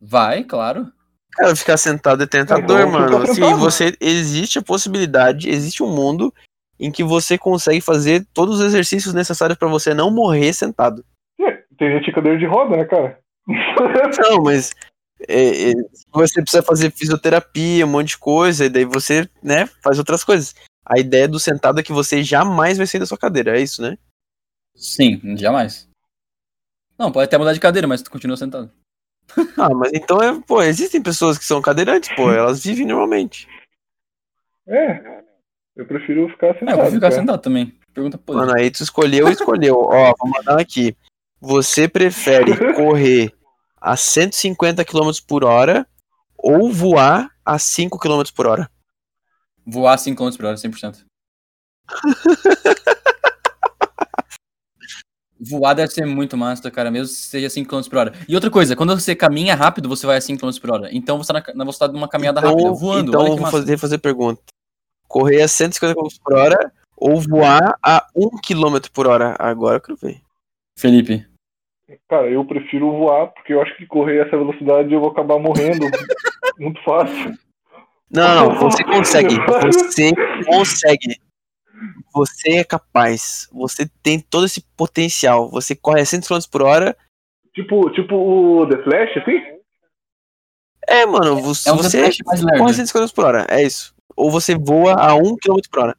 Vai, claro. Cara, ficar sentado é tentador, mano. Se você... Existe a possibilidade, existe um mundo em que você consegue fazer todos os exercícios necessários pra você não morrer sentado. Tem gente com cadeira de roda, né, cara? Não, mas... você precisa fazer fisioterapia, um monte de coisa, e daí você, né, faz outras coisas. A ideia do sentado é que você jamais vai sair da sua cadeira, é isso, né? Sim, jamais. Não, pode até mudar de cadeira, mas tu continua sentado. Ah, mas então, existem pessoas que são cadeirantes, elas vivem normalmente. Eu prefiro ficar sentado. Eu vou ficar sentado também. Pergunta por aí. Mano, aí tu escolheu. Ó, vou mandar aqui. Você prefere correr a 150 km por hora ou voar a 5 km por hora? Voar a 5 km por hora, 100%. Voar deve ser muito massa, cara, mesmo se seja 5 km por hora. E outra coisa, quando você caminha rápido, você vai a 5 km por hora. Então você está na velocidade de uma caminhada rápida, voando. Então eu vou fazer pergunta. Correr a 150 km por hora ou voar a 1 km por hora? Agora eu quero ver. Felipe. Cara, eu prefiro voar, porque eu acho que correr essa velocidade eu vou acabar morrendo muito fácil. Não, você consegue. Você é capaz. Você tem todo esse potencial. Você corre a 100 km por hora. Tipo o The Flash, assim? É, mano, você corre a 100 km por hora, é isso. Ou você voa a 1 km por hora.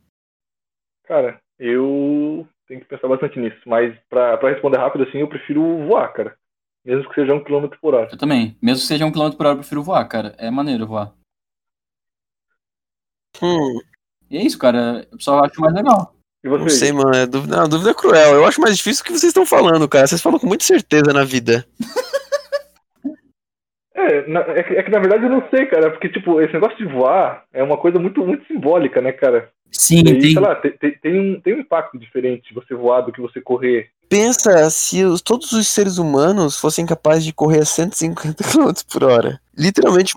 Cara, eu... Tem que pensar bastante nisso, mas pra responder rápido assim, eu prefiro voar, cara. Mesmo que seja 1 km por hora. Eu também. Mesmo que seja 1 km por hora, eu prefiro voar, cara. É maneiro voar. E é isso, cara. Eu só acho mais legal. E você? Não sei, mano. A dúvida é cruel. Eu acho mais difícil do que vocês estão falando, cara. Vocês falam com muita certeza na vida. É que na verdade eu não sei, cara. Porque, esse negócio de voar é uma coisa muito, muito simbólica, né, cara? Sim, aí, tem. Sei lá, tem um impacto diferente você voar do que você correr. Pensa se todos os seres humanos fossem capazes de correr a 150 km por hora. Literalmente,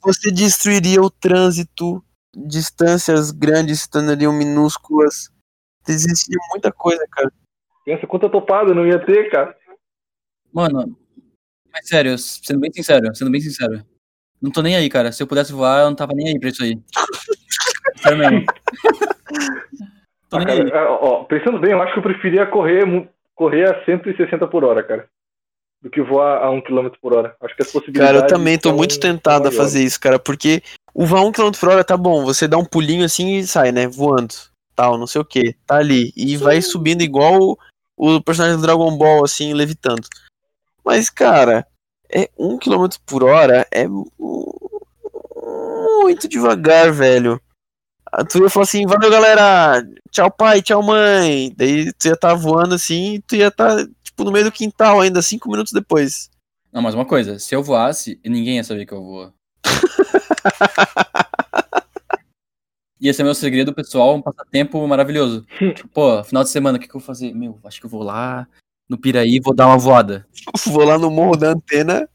você destruiria o trânsito, distâncias grandes se tornariam minúsculas. Existiria muita coisa, cara. Pensa quanta topada não ia ter, cara. Mano, mas sério, sendo bem sincero, não tô nem aí, cara. Se eu pudesse voar, eu não tava nem aí pra isso aí. Cara, pensando bem, eu acho que eu preferia correr a 160 por hora, cara, do que voar a 1 km por hora. Acho que as possibilidades... Cara, eu também tô muito tentado a fazer isso, cara, porque o voar 1 km por hora tá bom, você dá um pulinho assim e sai, né, voando, tal, não sei o que, tá ali, e vai subindo igual o personagem do Dragon Ball, assim, levitando. Mas, cara, 1 km por hora é muito devagar, velho. Tu ia falar assim, valeu galera, tchau pai, tchau mãe. Daí tu ia estar voando assim, tu ia estar no meio do quintal ainda, 5 minutos depois. Não, mas uma coisa, se eu voasse, ninguém ia saber que eu vou. Ia ser meu segredo pessoal, um passatempo maravilhoso. Final de semana, o que eu vou fazer? Meu, acho que eu vou lá no Piraí, vou dar uma voada. Vou lá no Morro da Antena.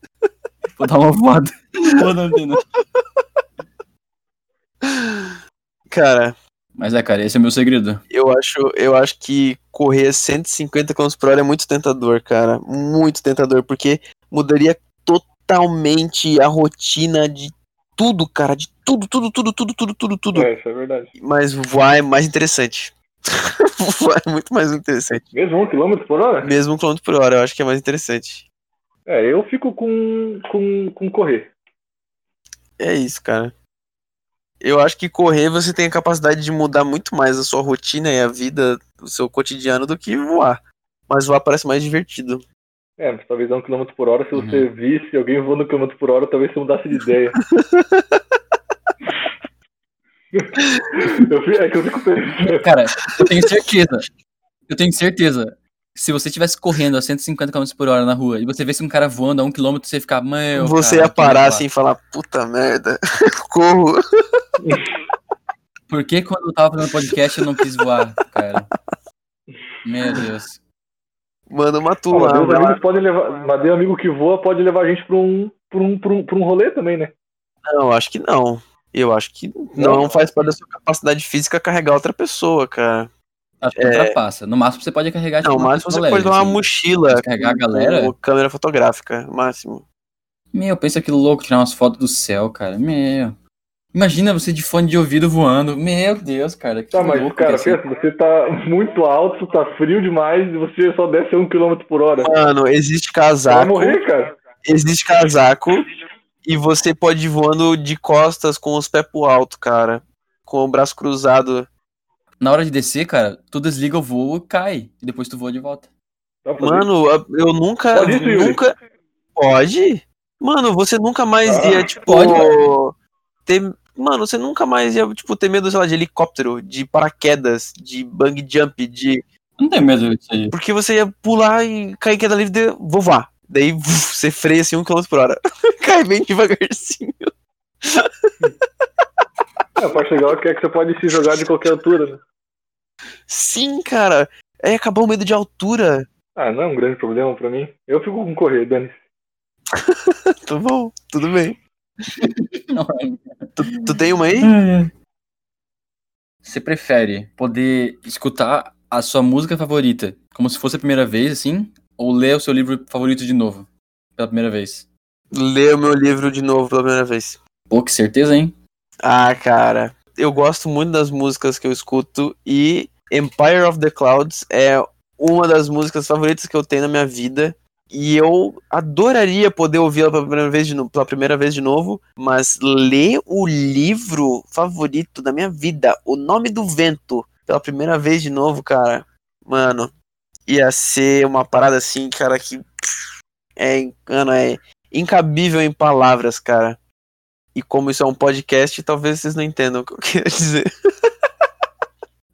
Vou dar uma voada. Morro da Antena. Cara. Mas cara, esse é meu segredo. Eu acho que correr 150 km por hora é muito tentador, cara. Muito tentador, porque mudaria totalmente a rotina de tudo, cara. De tudo. É, isso é verdade. Mas voar é mais interessante. Voar é muito mais interessante. Mesmo 1 km por hora? Mesmo 1 km por hora, eu acho que é mais interessante. Eu fico com correr. É isso, cara. Eu acho que correr você tem a capacidade de mudar muito mais a sua rotina e a vida do seu cotidiano do que voar. Mas voar parece mais divertido. Mas talvez a 1 km por hora, se você visse alguém voando 1 km por hora, talvez você mudasse de ideia. Eu fico pensando. Cara, eu tenho certeza. Se você estivesse correndo a 150 km por hora na rua e você visse um cara voando a 1 km, você ia ficar... Você ia parar assim e falar, puta merda, corro. Por que quando eu tava fazendo podcast eu não quis voar, cara? Meu Deus. Manda uma turma. Ah, Madeu amigo que voa pode levar a gente pra um rolê também, né? Não, acho que não. Eu acho que não faz parte da sua capacidade física carregar outra pessoa, cara. Acho que ultrapassa. No máximo você pode carregar... Não, no máximo você pode dar uma mochila. Carregar a galera. Ou câmera fotográfica, máximo. Meu, pensa aquilo louco, tirar umas fotos do céu, cara. Meu... Imagina você de fone de ouvido voando. Meu Deus, cara. Tá, mas, cara, pensa, você tá muito alto, tá frio demais e você só desce 1 km/h. Mano, existe casaco. Vai morrer, cara. Existe casaco e você pode ir voando de costas com os pés pro alto, cara. Com o braço cruzado. Na hora de descer, cara, tu desliga o voo e cai. E depois tu voa de volta. Mano, eu nunca... Pode isso, nunca... Pode? Mano, você nunca mais ia, tipo... Pode, mano, você nunca mais ia, tipo, ter medo, sei lá, de helicóptero, de paraquedas, de bang jump, de... Não tem medo disso aí. Porque você ia pular e cair em queda livre e vou voar. Daí você freia assim 1 km/h. Cai bem devagarzinho. A parte legal é que você pode se jogar de qualquer altura, né? Sim, cara. Aí acabou o medo de altura. Ah, não é um grande problema pra mim. Eu fico com correr, Dani. Tá bom, tudo bem. Tu tem uma aí? Você prefere poder escutar a sua música favorita como se fosse a primeira vez, assim? Ou ler o seu livro favorito de novo pela primeira vez? Ler o meu livro de novo pela primeira vez. Pô, que certeza, hein? Ah, cara, eu gosto muito das músicas que eu escuto e Empire of the Clouds é uma das músicas favoritas que eu tenho na minha vida. E eu adoraria poder ouvi-la pela primeira vez de novo, mas ler o livro favorito da minha vida, O Nome do Vento, pela primeira vez de novo, cara, mano, ia ser uma parada assim, cara, que é incabível em palavras, cara. E como isso é um podcast, talvez vocês não entendam o que eu queria dizer.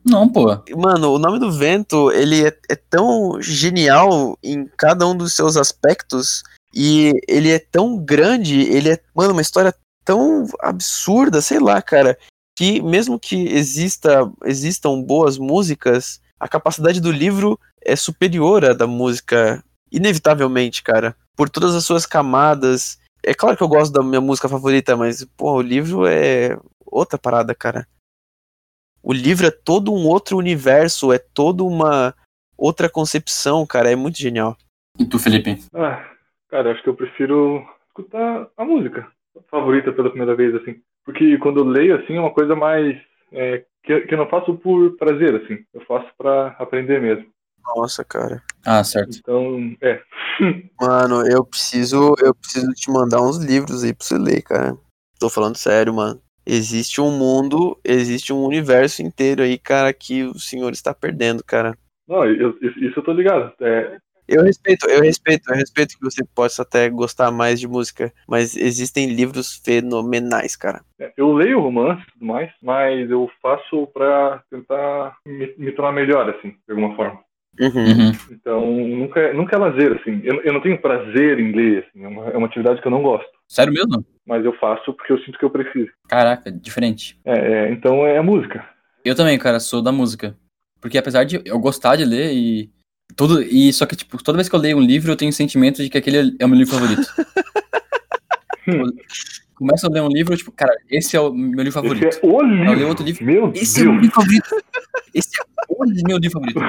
Não, pô. Mano, O Nome do Vento, ele é tão genial em cada um dos seus aspectos e ele é tão grande, ele é, mano, uma história tão absurda, sei lá, cara, que mesmo que existam boas músicas, a capacidade do livro é superior à da música, inevitavelmente, cara, por todas as suas camadas. É claro que eu gosto da minha música favorita, mas, pô, o livro é outra parada, cara. O livro é todo um outro universo, é toda uma outra concepção, cara, é muito genial. E tu, Felipe? Ah, cara, acho que eu prefiro escutar a música favorita pela primeira vez, assim. Porque quando eu leio, assim, é uma coisa mais... que eu não faço por prazer, assim. Eu faço pra aprender mesmo. Nossa, cara. Ah, certo. Então, Mano, eu preciso te mandar uns livros aí pra você ler, cara. Tô falando sério, mano. Existe um mundo, existe um universo inteiro aí, cara, que o senhor está perdendo, cara. Não, isso eu tô ligado. Eu respeito que você possa até gostar mais de música, mas existem livros fenomenais, cara. Eu leio romance e tudo mais, mas eu faço pra tentar me tornar melhor, assim, de alguma forma. Uhum. Então, nunca é lazer, assim. Eu não tenho prazer em ler, assim. É uma atividade que eu não gosto. Sério mesmo? Mas eu faço porque eu sinto que eu preciso. Caraca, diferente. Então é a música. Eu também, cara, sou da música. Porque apesar de eu gostar de ler e tudo, e só que, tipo, toda vez que eu leio um livro, eu tenho o sentimento de que aquele é o meu livro favorito. Começo a ler um livro, tipo, cara, esse é o meu livro favorito. Esse é o livro? Eu leio outro livro. Meu Deus. Esse é o meu livro favorito. Esse é o meu livro favorito.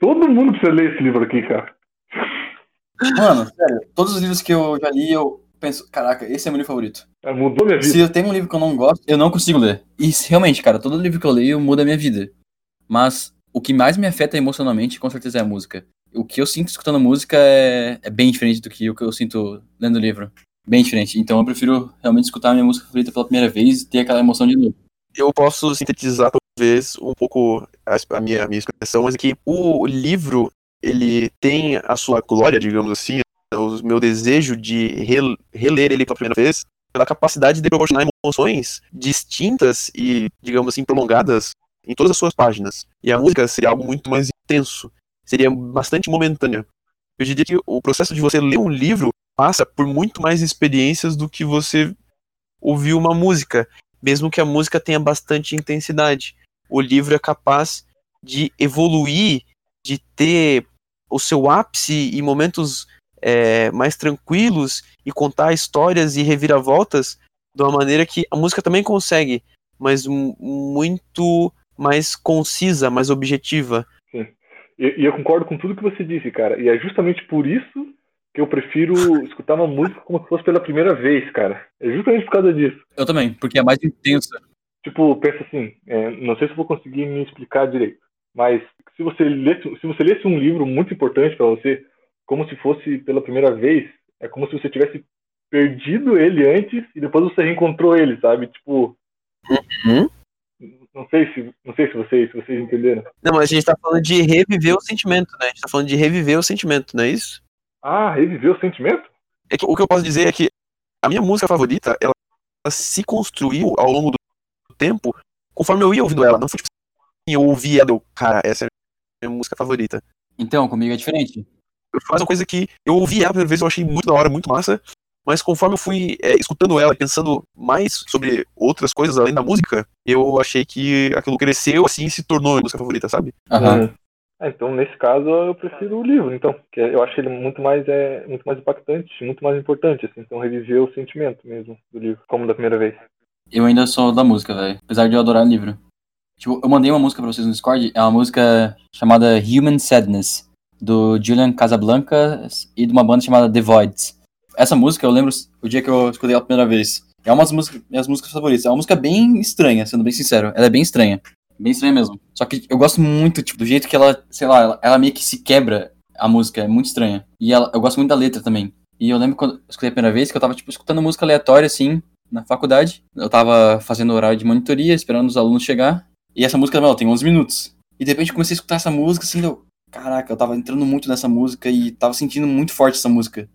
Todo mundo precisa ler esse livro aqui, cara. Mano, sério, todos os livros que eu já li, eu penso, caraca, esse é meu livro favorito. Mudou minha vida. Se eu tenho um livro que eu não gosto, eu não consigo ler. E realmente, cara, todo livro que eu leio muda a minha vida. Mas o que mais me afeta emocionalmente, com certeza, é a música. O que eu sinto escutando música é bem diferente do que o que eu sinto lendo livro. Bem diferente. Então eu prefiro realmente escutar a minha música favorita pela primeira vez e ter aquela emoção de novo. Eu posso sintetizar talvez um pouco a minha expressão, mas é que o livro, ele tem a sua glória, digamos assim, o meu desejo de reler ele pela primeira vez, pela capacidade de proporcionar emoções distintas e, digamos assim, prolongadas em todas as suas páginas. E a música seria algo muito mais intenso, seria bastante momentânea. Eu diria que o processo de você ler um livro passa por muito mais experiências do que você ouvir uma música, mesmo que a música tenha bastante intensidade. O livro é capaz de evoluir, de ter o seu ápice e momentos mais tranquilos e contar histórias e reviravoltas de uma maneira que a música também consegue, mas muito mais concisa, mais objetiva. Sim. E eu concordo com tudo que você disse, cara. E é justamente por isso que eu prefiro escutar uma música como se fosse pela primeira vez, cara. É justamente por causa disso. Eu também, porque é mais intensa. Tipo, pensa assim, não sei se eu vou conseguir me explicar direito, mas se você lesse um livro muito importante pra você, como se fosse pela primeira vez, é como se você tivesse perdido ele antes e depois você reencontrou ele, sabe? Tipo... Uhum. Não sei se vocês entenderam. Não, mas a gente tá falando de reviver o sentimento, né? Não é isso? Ah, reviver o sentimento? É que, o que eu posso dizer é que a minha música favorita, ela se construiu ao longo do tempo, conforme eu ia ouvindo ela. Não foi tipo assim, eu ouvi ela, cara, essa é a minha música favorita. Então, comigo é diferente. Eu faço uma coisa que eu ouvi ela a primeira vez, eu achei muito da hora, muito massa, mas conforme eu fui escutando ela e pensando mais sobre outras coisas além da música, eu achei que aquilo cresceu, assim, e se tornou a música favorita, sabe? Aham. Então, nesse caso, eu prefiro o livro, então, porque eu acho ele muito mais impactante, muito mais importante, assim, então reviver o sentimento mesmo do livro, como da primeira vez. Eu ainda sou da música, velho. Apesar de eu adorar livro. Tipo, eu mandei uma música pra vocês no Discord. É uma música chamada Human Sadness, do Julian Casablancas e de uma banda chamada The Voids. Essa música, eu lembro o dia que eu escutei ela pela primeira vez. É uma das minhas músicas favoritas. É uma música bem estranha, sendo bem sincero. Ela é bem estranha. Bem estranha mesmo. Só que eu gosto muito, tipo, do jeito que ela, sei lá, ela meio que se quebra, a música. É muito estranha. E eu gosto muito da letra também. E eu lembro quando eu escutei a primeira vez que eu tava, tipo, escutando música aleatória, assim... na faculdade, eu tava fazendo horário de monitoria, esperando os alunos chegar, e essa música, ela tem 11 minutos, e de repente eu comecei a escutar essa música, assim, caraca, eu tava entrando muito nessa música, e tava sentindo muito forte essa música,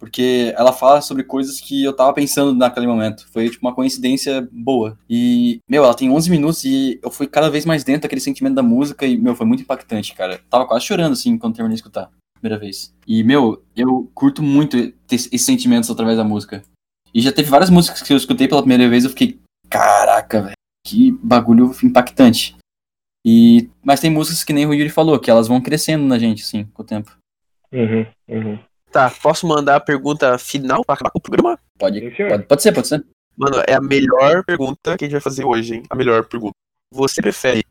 porque ela fala sobre coisas que eu tava pensando naquele momento, foi, tipo, uma coincidência boa, e, ela tem 11 minutos, e eu fui cada vez mais dentro daquele sentimento da música, e, foi muito impactante, cara, tava quase chorando, assim, quando terminei de escutar, a primeira vez, e, eu curto muito esses sentimentos através da música. E já teve várias músicas que eu escutei pela primeira vez, eu fiquei, caraca, velho, que bagulho impactante. Mas tem músicas que nem o Yuri falou, que elas vão crescendo na gente, assim, com o tempo. Uhum. Tá, posso mandar a pergunta final pra acabar com o programa? Pode ser. Mano, é a melhor pergunta que a gente vai fazer hoje, hein? A melhor pergunta. Você prefere?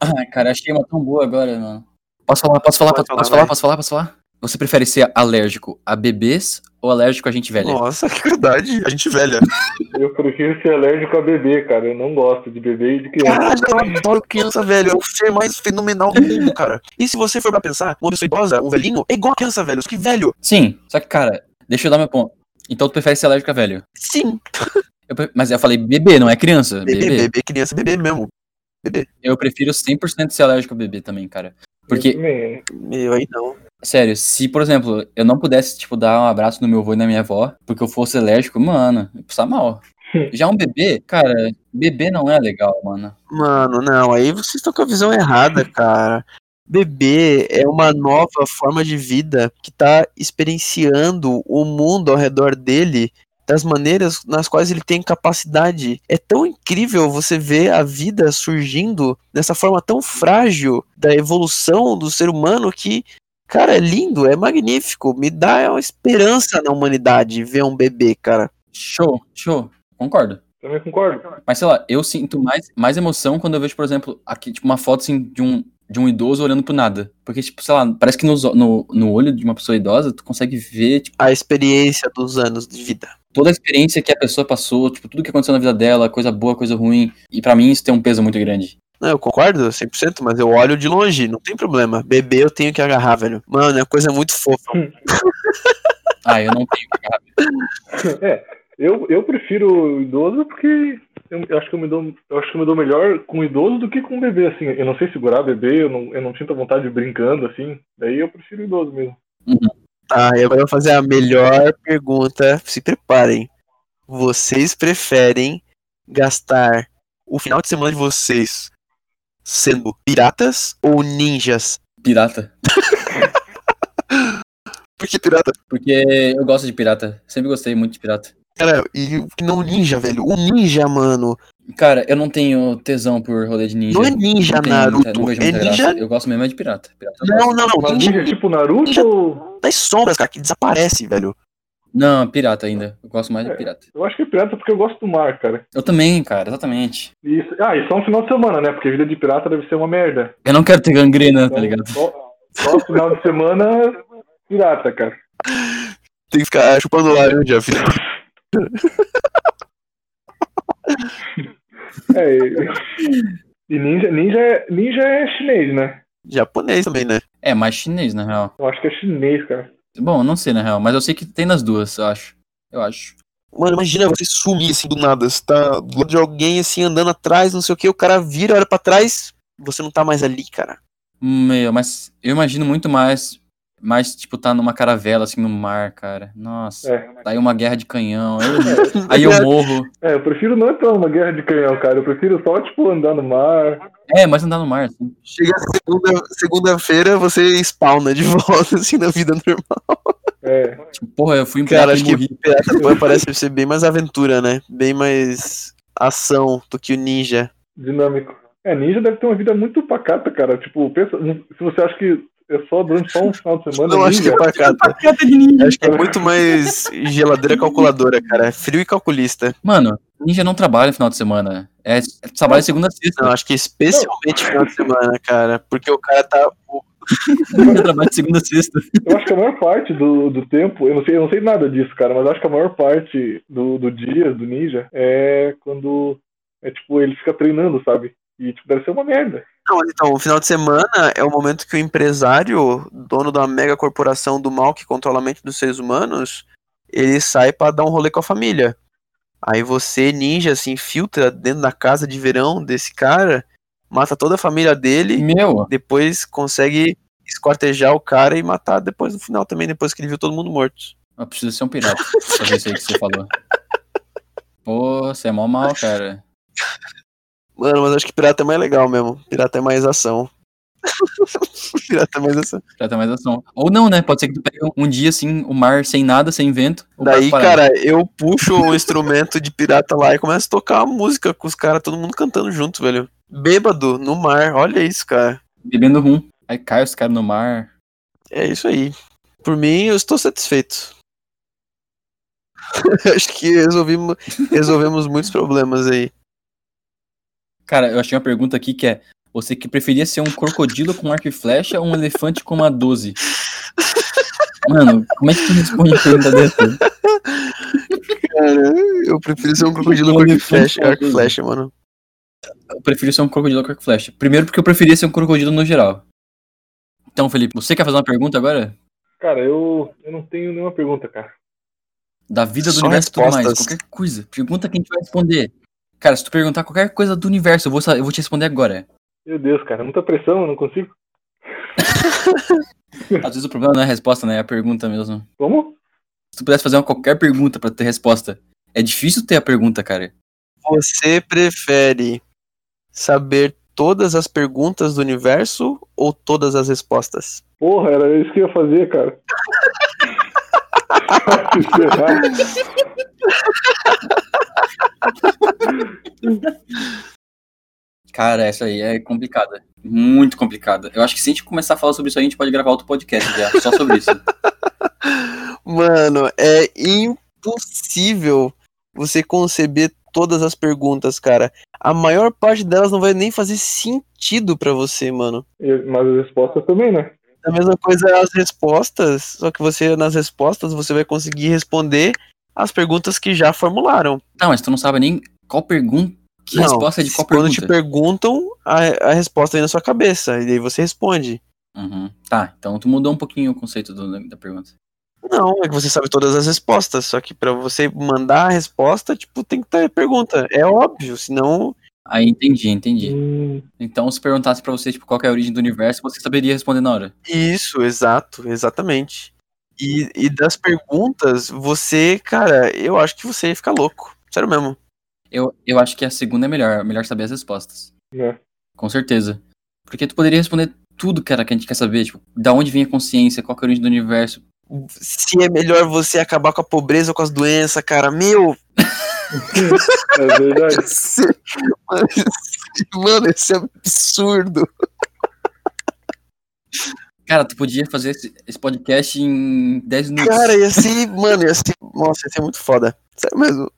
Ah, cara, achei uma tão boa agora, mano. Posso falar? Você prefere ser alérgico a bebês ou alérgico a gente velha? Nossa, que verdade, a gente velha. Eu prefiro ser alérgico a bebê, cara. Eu não gosto de bebê e de criança. Cara, eu adoro criança velha. É o ser mais fenomenal do mundo, cara. E se você for pra pensar, uma pessoa idosa, um velhinho, é igual a criança velha. Que velho. Sim, só que, cara, deixa eu dar meu ponto. Então tu prefere ser alérgico a velho? Sim. Mas eu falei bebê, não é criança. Bebê, criança, bebê mesmo. Bebê. Eu prefiro 100% ser alérgico a bebê também, cara. Porque... Meu, aí não. Sério, se, por exemplo, eu não pudesse, tipo, dar um abraço no meu avô e na minha avó, porque eu fosse alérgico, mano, ia passar mal. Já um bebê, cara, bebê não é legal, mano. Mano, não, aí vocês estão com a visão errada, cara. Bebê é uma nova forma de vida que tá experienciando o mundo ao redor dele das maneiras nas quais ele tem capacidade. É tão incrível você ver a vida surgindo dessa forma tão frágil da evolução do ser humano que, cara, é lindo, é magnífico. Me dá uma esperança na humanidade ver um bebê, cara. Show. Concordo. Também concordo. Mas, sei lá, eu sinto mais emoção quando eu vejo, por exemplo, aqui, tipo, uma foto, assim, de um idoso olhando pro nada. Porque, tipo, sei lá, parece que no olho de uma pessoa idosa, tu consegue ver, tipo... a experiência dos anos de vida. Toda a experiência que a pessoa passou, tipo, tudo que aconteceu na vida dela, coisa boa, coisa ruim. E pra mim isso tem um peso muito grande. Não, eu concordo 100%, mas eu olho de longe, não tem problema. Bebê eu tenho que agarrar, velho. Mano, é coisa muito fofa. Eu não tenho que agarrar. Eu prefiro idoso porque eu acho que eu me dou melhor com idoso do que com bebê, assim. Eu não sei segurar bebê, eu não sinto a vontade de brincando, assim. Daí eu prefiro idoso mesmo. Tá, eu vou fazer a melhor pergunta. Se preparem. Vocês preferem gastar o final de semana de vocês sendo piratas ou ninjas? Pirata. Por que pirata? Porque eu gosto de pirata. Sempre gostei muito de pirata. Cara, e não ninja, velho. O ninja, mano. Cara, eu não tenho tesão por rolê de ninja. Não é ninja, não tem, Naruto. Não é ninja... Eu gosto mesmo é de pirata. Não. Ninja tipo Naruto? Ninja das sombras, cara, que desaparece, velho. Não, pirata ainda. Eu gosto mais de pirata. Eu acho que é pirata porque eu gosto do mar, cara. Eu também, cara, exatamente. Isso. Ah, e só um final de semana, né? Porque a vida de pirata deve ser uma merda. Eu não quero ter gangrena, então, tá ligado? Só um final de semana, pirata, cara. Tem que ficar chupando laranja, filho. E ninja é chinês, né? Japonês também, né? É, mais chinês, na real. Eu acho que é chinês, cara. Bom, não sei, na real, mas eu sei que tem nas duas, eu acho. Mano, imagina você sumir, assim, do nada. Você tá do lado de alguém, assim, andando atrás, não sei o que. O cara vira, olha pra trás, você não tá mais ali, cara. Meu, mas eu imagino muito mais, tipo, tá numa caravela, assim, no mar, cara. Nossa, tá aí uma guerra de canhão. Aí eu morro. Eu prefiro não entrar numa guerra de canhão, cara. Eu prefiro só, tipo, andar no mar. Mas andar no mar, assim. Chega segunda-feira, você spawna de volta, assim, na vida normal. Tipo, porra, eu fui em pirata e morri. Cara, acho que pirata parece ser bem mais aventura, né? Bem mais ação do que o ninja. Dinâmico. Ninja deve ter uma vida muito pacata, cara. Tipo, pensa, se você acha que... é só durante só um final de semana. Não, acho que é pacata de ninja. Acho que é muito mais geladeira calculadora, cara. É frio e calculista. Mano, ninja não trabalha no final de semana. Trabalha segunda a sexta. Não, acho que especialmente final de semana, cara. Porque o cara tá... ninja trabalha segunda a sexta. Eu acho que a maior parte do tempo... Eu não sei nada disso, cara. Mas acho que a maior parte do dia do ninja é quando... é tipo, ele fica treinando, sabe? E tipo, deve ser uma merda. Não, então, o final de semana é o momento que o empresário, dono da mega corporação do mal que controla a mente dos seres humanos, ele sai pra dar um rolê com a família. Aí você, ninja, se infiltra dentro da casa de verão desse cara, mata toda a família dele, depois consegue esquartejar o cara e matar depois no final também, depois que ele viu todo mundo morto. Precisa ser um pirata, pra ver isso aí que você falou. Pô, você é mó mal, cara. Mano, mas acho que pirata é mais legal mesmo. Pirata é mais ação. Pirata é mais ação. Ou não, né? Pode ser que tu pegue um dia, assim, o mar sem nada, sem vento. Daí, cara, eu puxo um instrumento de pirata lá e começo a tocar a música com os caras, todo mundo cantando junto, velho. Bêbado, no mar. Olha isso, cara. Bebendo rum. Aí cai os caras no mar. É isso aí. Por mim, eu estou satisfeito. Acho que resolvemos muitos problemas aí. Cara, eu achei uma pergunta aqui que é: você que preferia ser um crocodilo com arco e flecha ou um elefante com uma 12? Mano, como é que tu responde uma pergunta dessa? Cara, eu prefiro ser um crocodilo com arco e flecha, mano. Eu prefiro ser um crocodilo com arco e flecha. Primeiro porque eu preferia ser um crocodilo no geral. Então, Felipe, você quer fazer uma pergunta agora? Cara, eu não tenho nenhuma pergunta, cara. Da vida, do universo e tudo mais, qualquer coisa. Pergunta que a gente vai responder. Cara, se tu perguntar qualquer coisa do universo, eu vou te responder agora. Meu Deus, cara, muita pressão, eu não consigo. Às vezes o problema não é a resposta, né? É a pergunta mesmo. Como? Se tu pudesse fazer qualquer pergunta pra ter resposta. É difícil ter a pergunta, cara. Você prefere saber todas as perguntas do universo ou todas as respostas? Porra, era isso que eu ia fazer, cara. Cara, essa aí é complicada. Muito complicada. Eu acho que se a gente começar a falar sobre isso aí, a gente pode gravar outro podcast já, só sobre isso. Mano, é impossível você conceber todas as perguntas, cara. A maior parte delas não vai nem fazer sentido pra você, mano. Mas as respostas também, né? A mesma coisa é as respostas, só que você, nas respostas, você vai conseguir responder as perguntas que já formularam. Não, mas tu não sabe nem qual pergunta, que resposta é de qual pergunta. Quando te perguntam, a resposta vem na sua cabeça, e daí você responde. Uhum. Tá, então tu mudou um pouquinho o conceito da pergunta. Não, é que você sabe todas as respostas, só que pra você mandar a resposta, tipo, tem que ter pergunta. É óbvio, senão... Aí, entendi. Então, se perguntasse pra você, tipo, qual que é a origem do universo, você saberia responder na hora. Isso, exato, exatamente. E das perguntas, você, cara, eu acho que você ia ficar louco. Sério mesmo. Eu acho que a segunda é melhor saber as respostas. É. Com certeza. Porque tu poderia responder tudo, cara, que a gente quer saber, tipo, da onde vem a consciência, qual que é a origem do universo. Se é melhor você acabar com a pobreza ou com as doenças, cara, meu... É verdade. Mano, esse é absurdo. Cara, tu podia fazer esse podcast em 10 minutos. Cara, ia ser, mano, ia ser... Nossa, ia ser muito foda. Sério mesmo.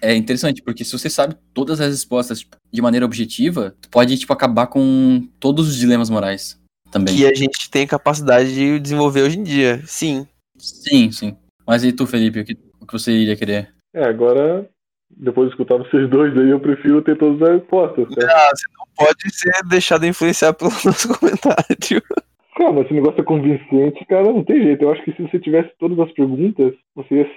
É interessante, porque se você sabe todas as respostas tipo, de maneira objetiva, tu pode, tipo, acabar com todos os dilemas morais também. Que a gente tem capacidade de desenvolver hoje em dia, sim. Sim, sim. Mas e tu, Felipe, o que você iria querer? É, agora... Depois de escutar vocês dois aí, eu prefiro ter todas as respostas. Né? Ah, você não pode ser deixado influenciar pelo nosso comentário. Cara, mas esse negócio é convincente, cara, não tem jeito. Eu acho que se você tivesse todas as perguntas, você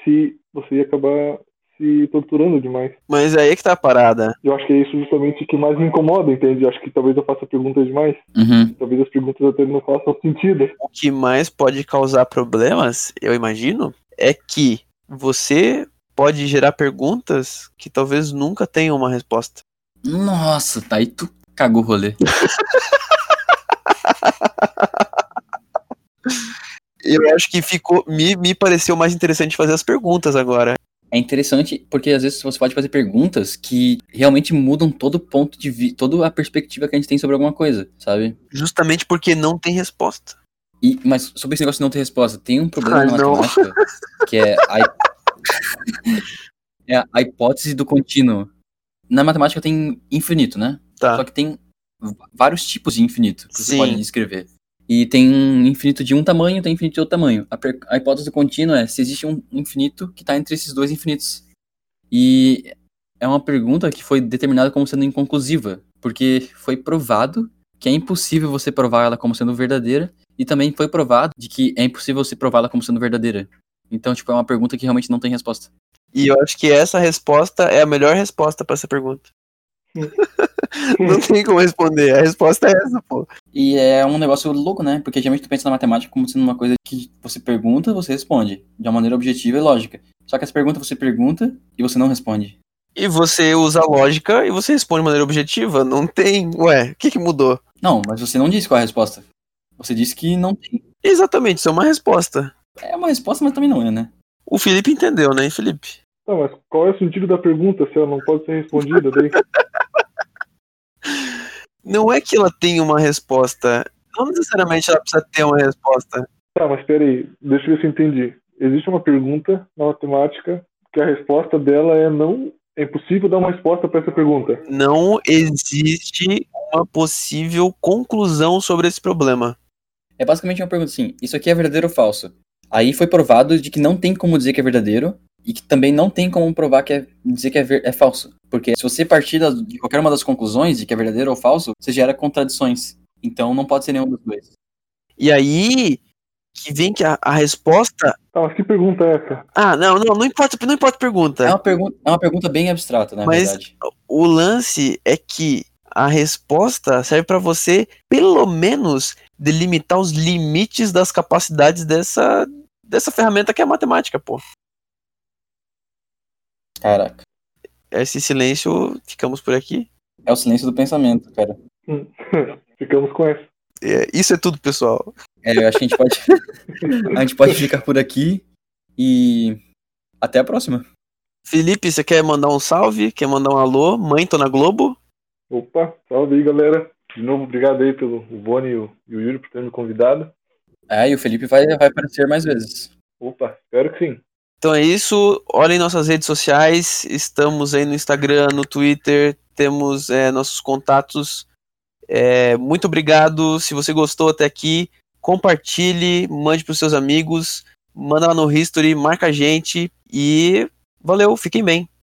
ia acabar se torturando demais. Mas aí é que tá a parada. Eu acho que é isso justamente que mais me incomoda, entende? Eu acho que talvez eu faça perguntas demais. Uhum. Talvez as perguntas até não façam sentido. O que mais pode causar problemas, eu imagino, é que você... pode gerar perguntas que talvez nunca tenham uma resposta. Nossa, tá aí tu cagou o rolê. Eu acho que ficou... Me pareceu mais interessante fazer as perguntas agora. É interessante porque às vezes você pode fazer perguntas que realmente mudam todo o ponto de vista, toda a perspectiva que a gente tem sobre alguma coisa, sabe? Justamente porque não tem resposta. Mas sobre esse negócio de não ter resposta, tem um problema na matemática que é... É a hipótese do contínuo. Na matemática tem infinito, né? Tá. Só que tem vários tipos de infinito que você pode escrever. E tem um infinito de um tamanho, tem infinito de outro tamanho. A hipótese do contínuo é se existe um infinito que está entre esses dois infinitos. E é uma pergunta que foi determinada como sendo inconclusiva, porque foi provado que é impossível você provar ela como sendo verdadeira, e também foi provado de que é impossível você prová-la como sendo verdadeira. Então, tipo, é uma pergunta que realmente não tem resposta. E eu acho que essa resposta é a melhor resposta pra essa pergunta. Não tem como responder, a resposta é essa, pô. E é um negócio louco, né? Porque geralmente tu pensa na matemática como sendo uma coisa que você pergunta, você responde. De uma maneira objetiva e lógica. Só que essa pergunta você pergunta e você não responde. E você usa a lógica e você responde de maneira objetiva. Não tem, ué, o que mudou? Não, mas você não disse qual é a resposta. Você disse que não tem. Exatamente, isso é uma resposta. É uma resposta, mas também não é, né? O Felipe entendeu, né, Felipe? Não, mas qual é o sentido da pergunta se ela não pode ser respondida? Daí? Não é que ela tem uma resposta. Não necessariamente ela precisa ter uma resposta. Tá, mas peraí. Deixa eu ver se eu entendi. Existe uma pergunta na matemática que a resposta dela é não... É impossível dar uma resposta para essa pergunta. Não existe uma possível conclusão sobre esse problema. É basicamente uma pergunta assim. Isso aqui é verdadeiro ou falso? Aí foi provado de que não tem como dizer que é verdadeiro e que também não tem como provar que dizer que é falso. Porque se você partir de qualquer uma das conclusões de que é verdadeiro ou falso, você gera contradições. Então não pode ser nenhum dos dois. E aí que vem que a resposta... Ah, mas que pergunta é essa? Ah, não importa a pergunta. É uma pergunta bem abstrata, na verdade. Mas o lance é que a resposta serve para você, pelo menos... delimitar os limites das capacidades dessa ferramenta que é a matemática, pô. Caraca. Esse silêncio, ficamos por aqui? É o silêncio do pensamento, cara. Ficamos com essa. Isso é tudo, pessoal. Eu acho que a gente pode ficar por aqui e até a próxima. Felipe, você quer mandar um salve? Quer mandar um alô? Mãe, tô na Globo? Opa, salve aí, galera. De novo, obrigado aí pelo Boni e o Yuri por terem me convidado. E o Felipe vai aparecer mais vezes. Opa, espero que sim. Então é isso, olhem nossas redes sociais, estamos aí no Instagram, no Twitter, temos nossos contatos. Muito obrigado, se você gostou até aqui, compartilhe, mande para os seus amigos, manda lá no History, marca a gente e valeu, fiquem bem.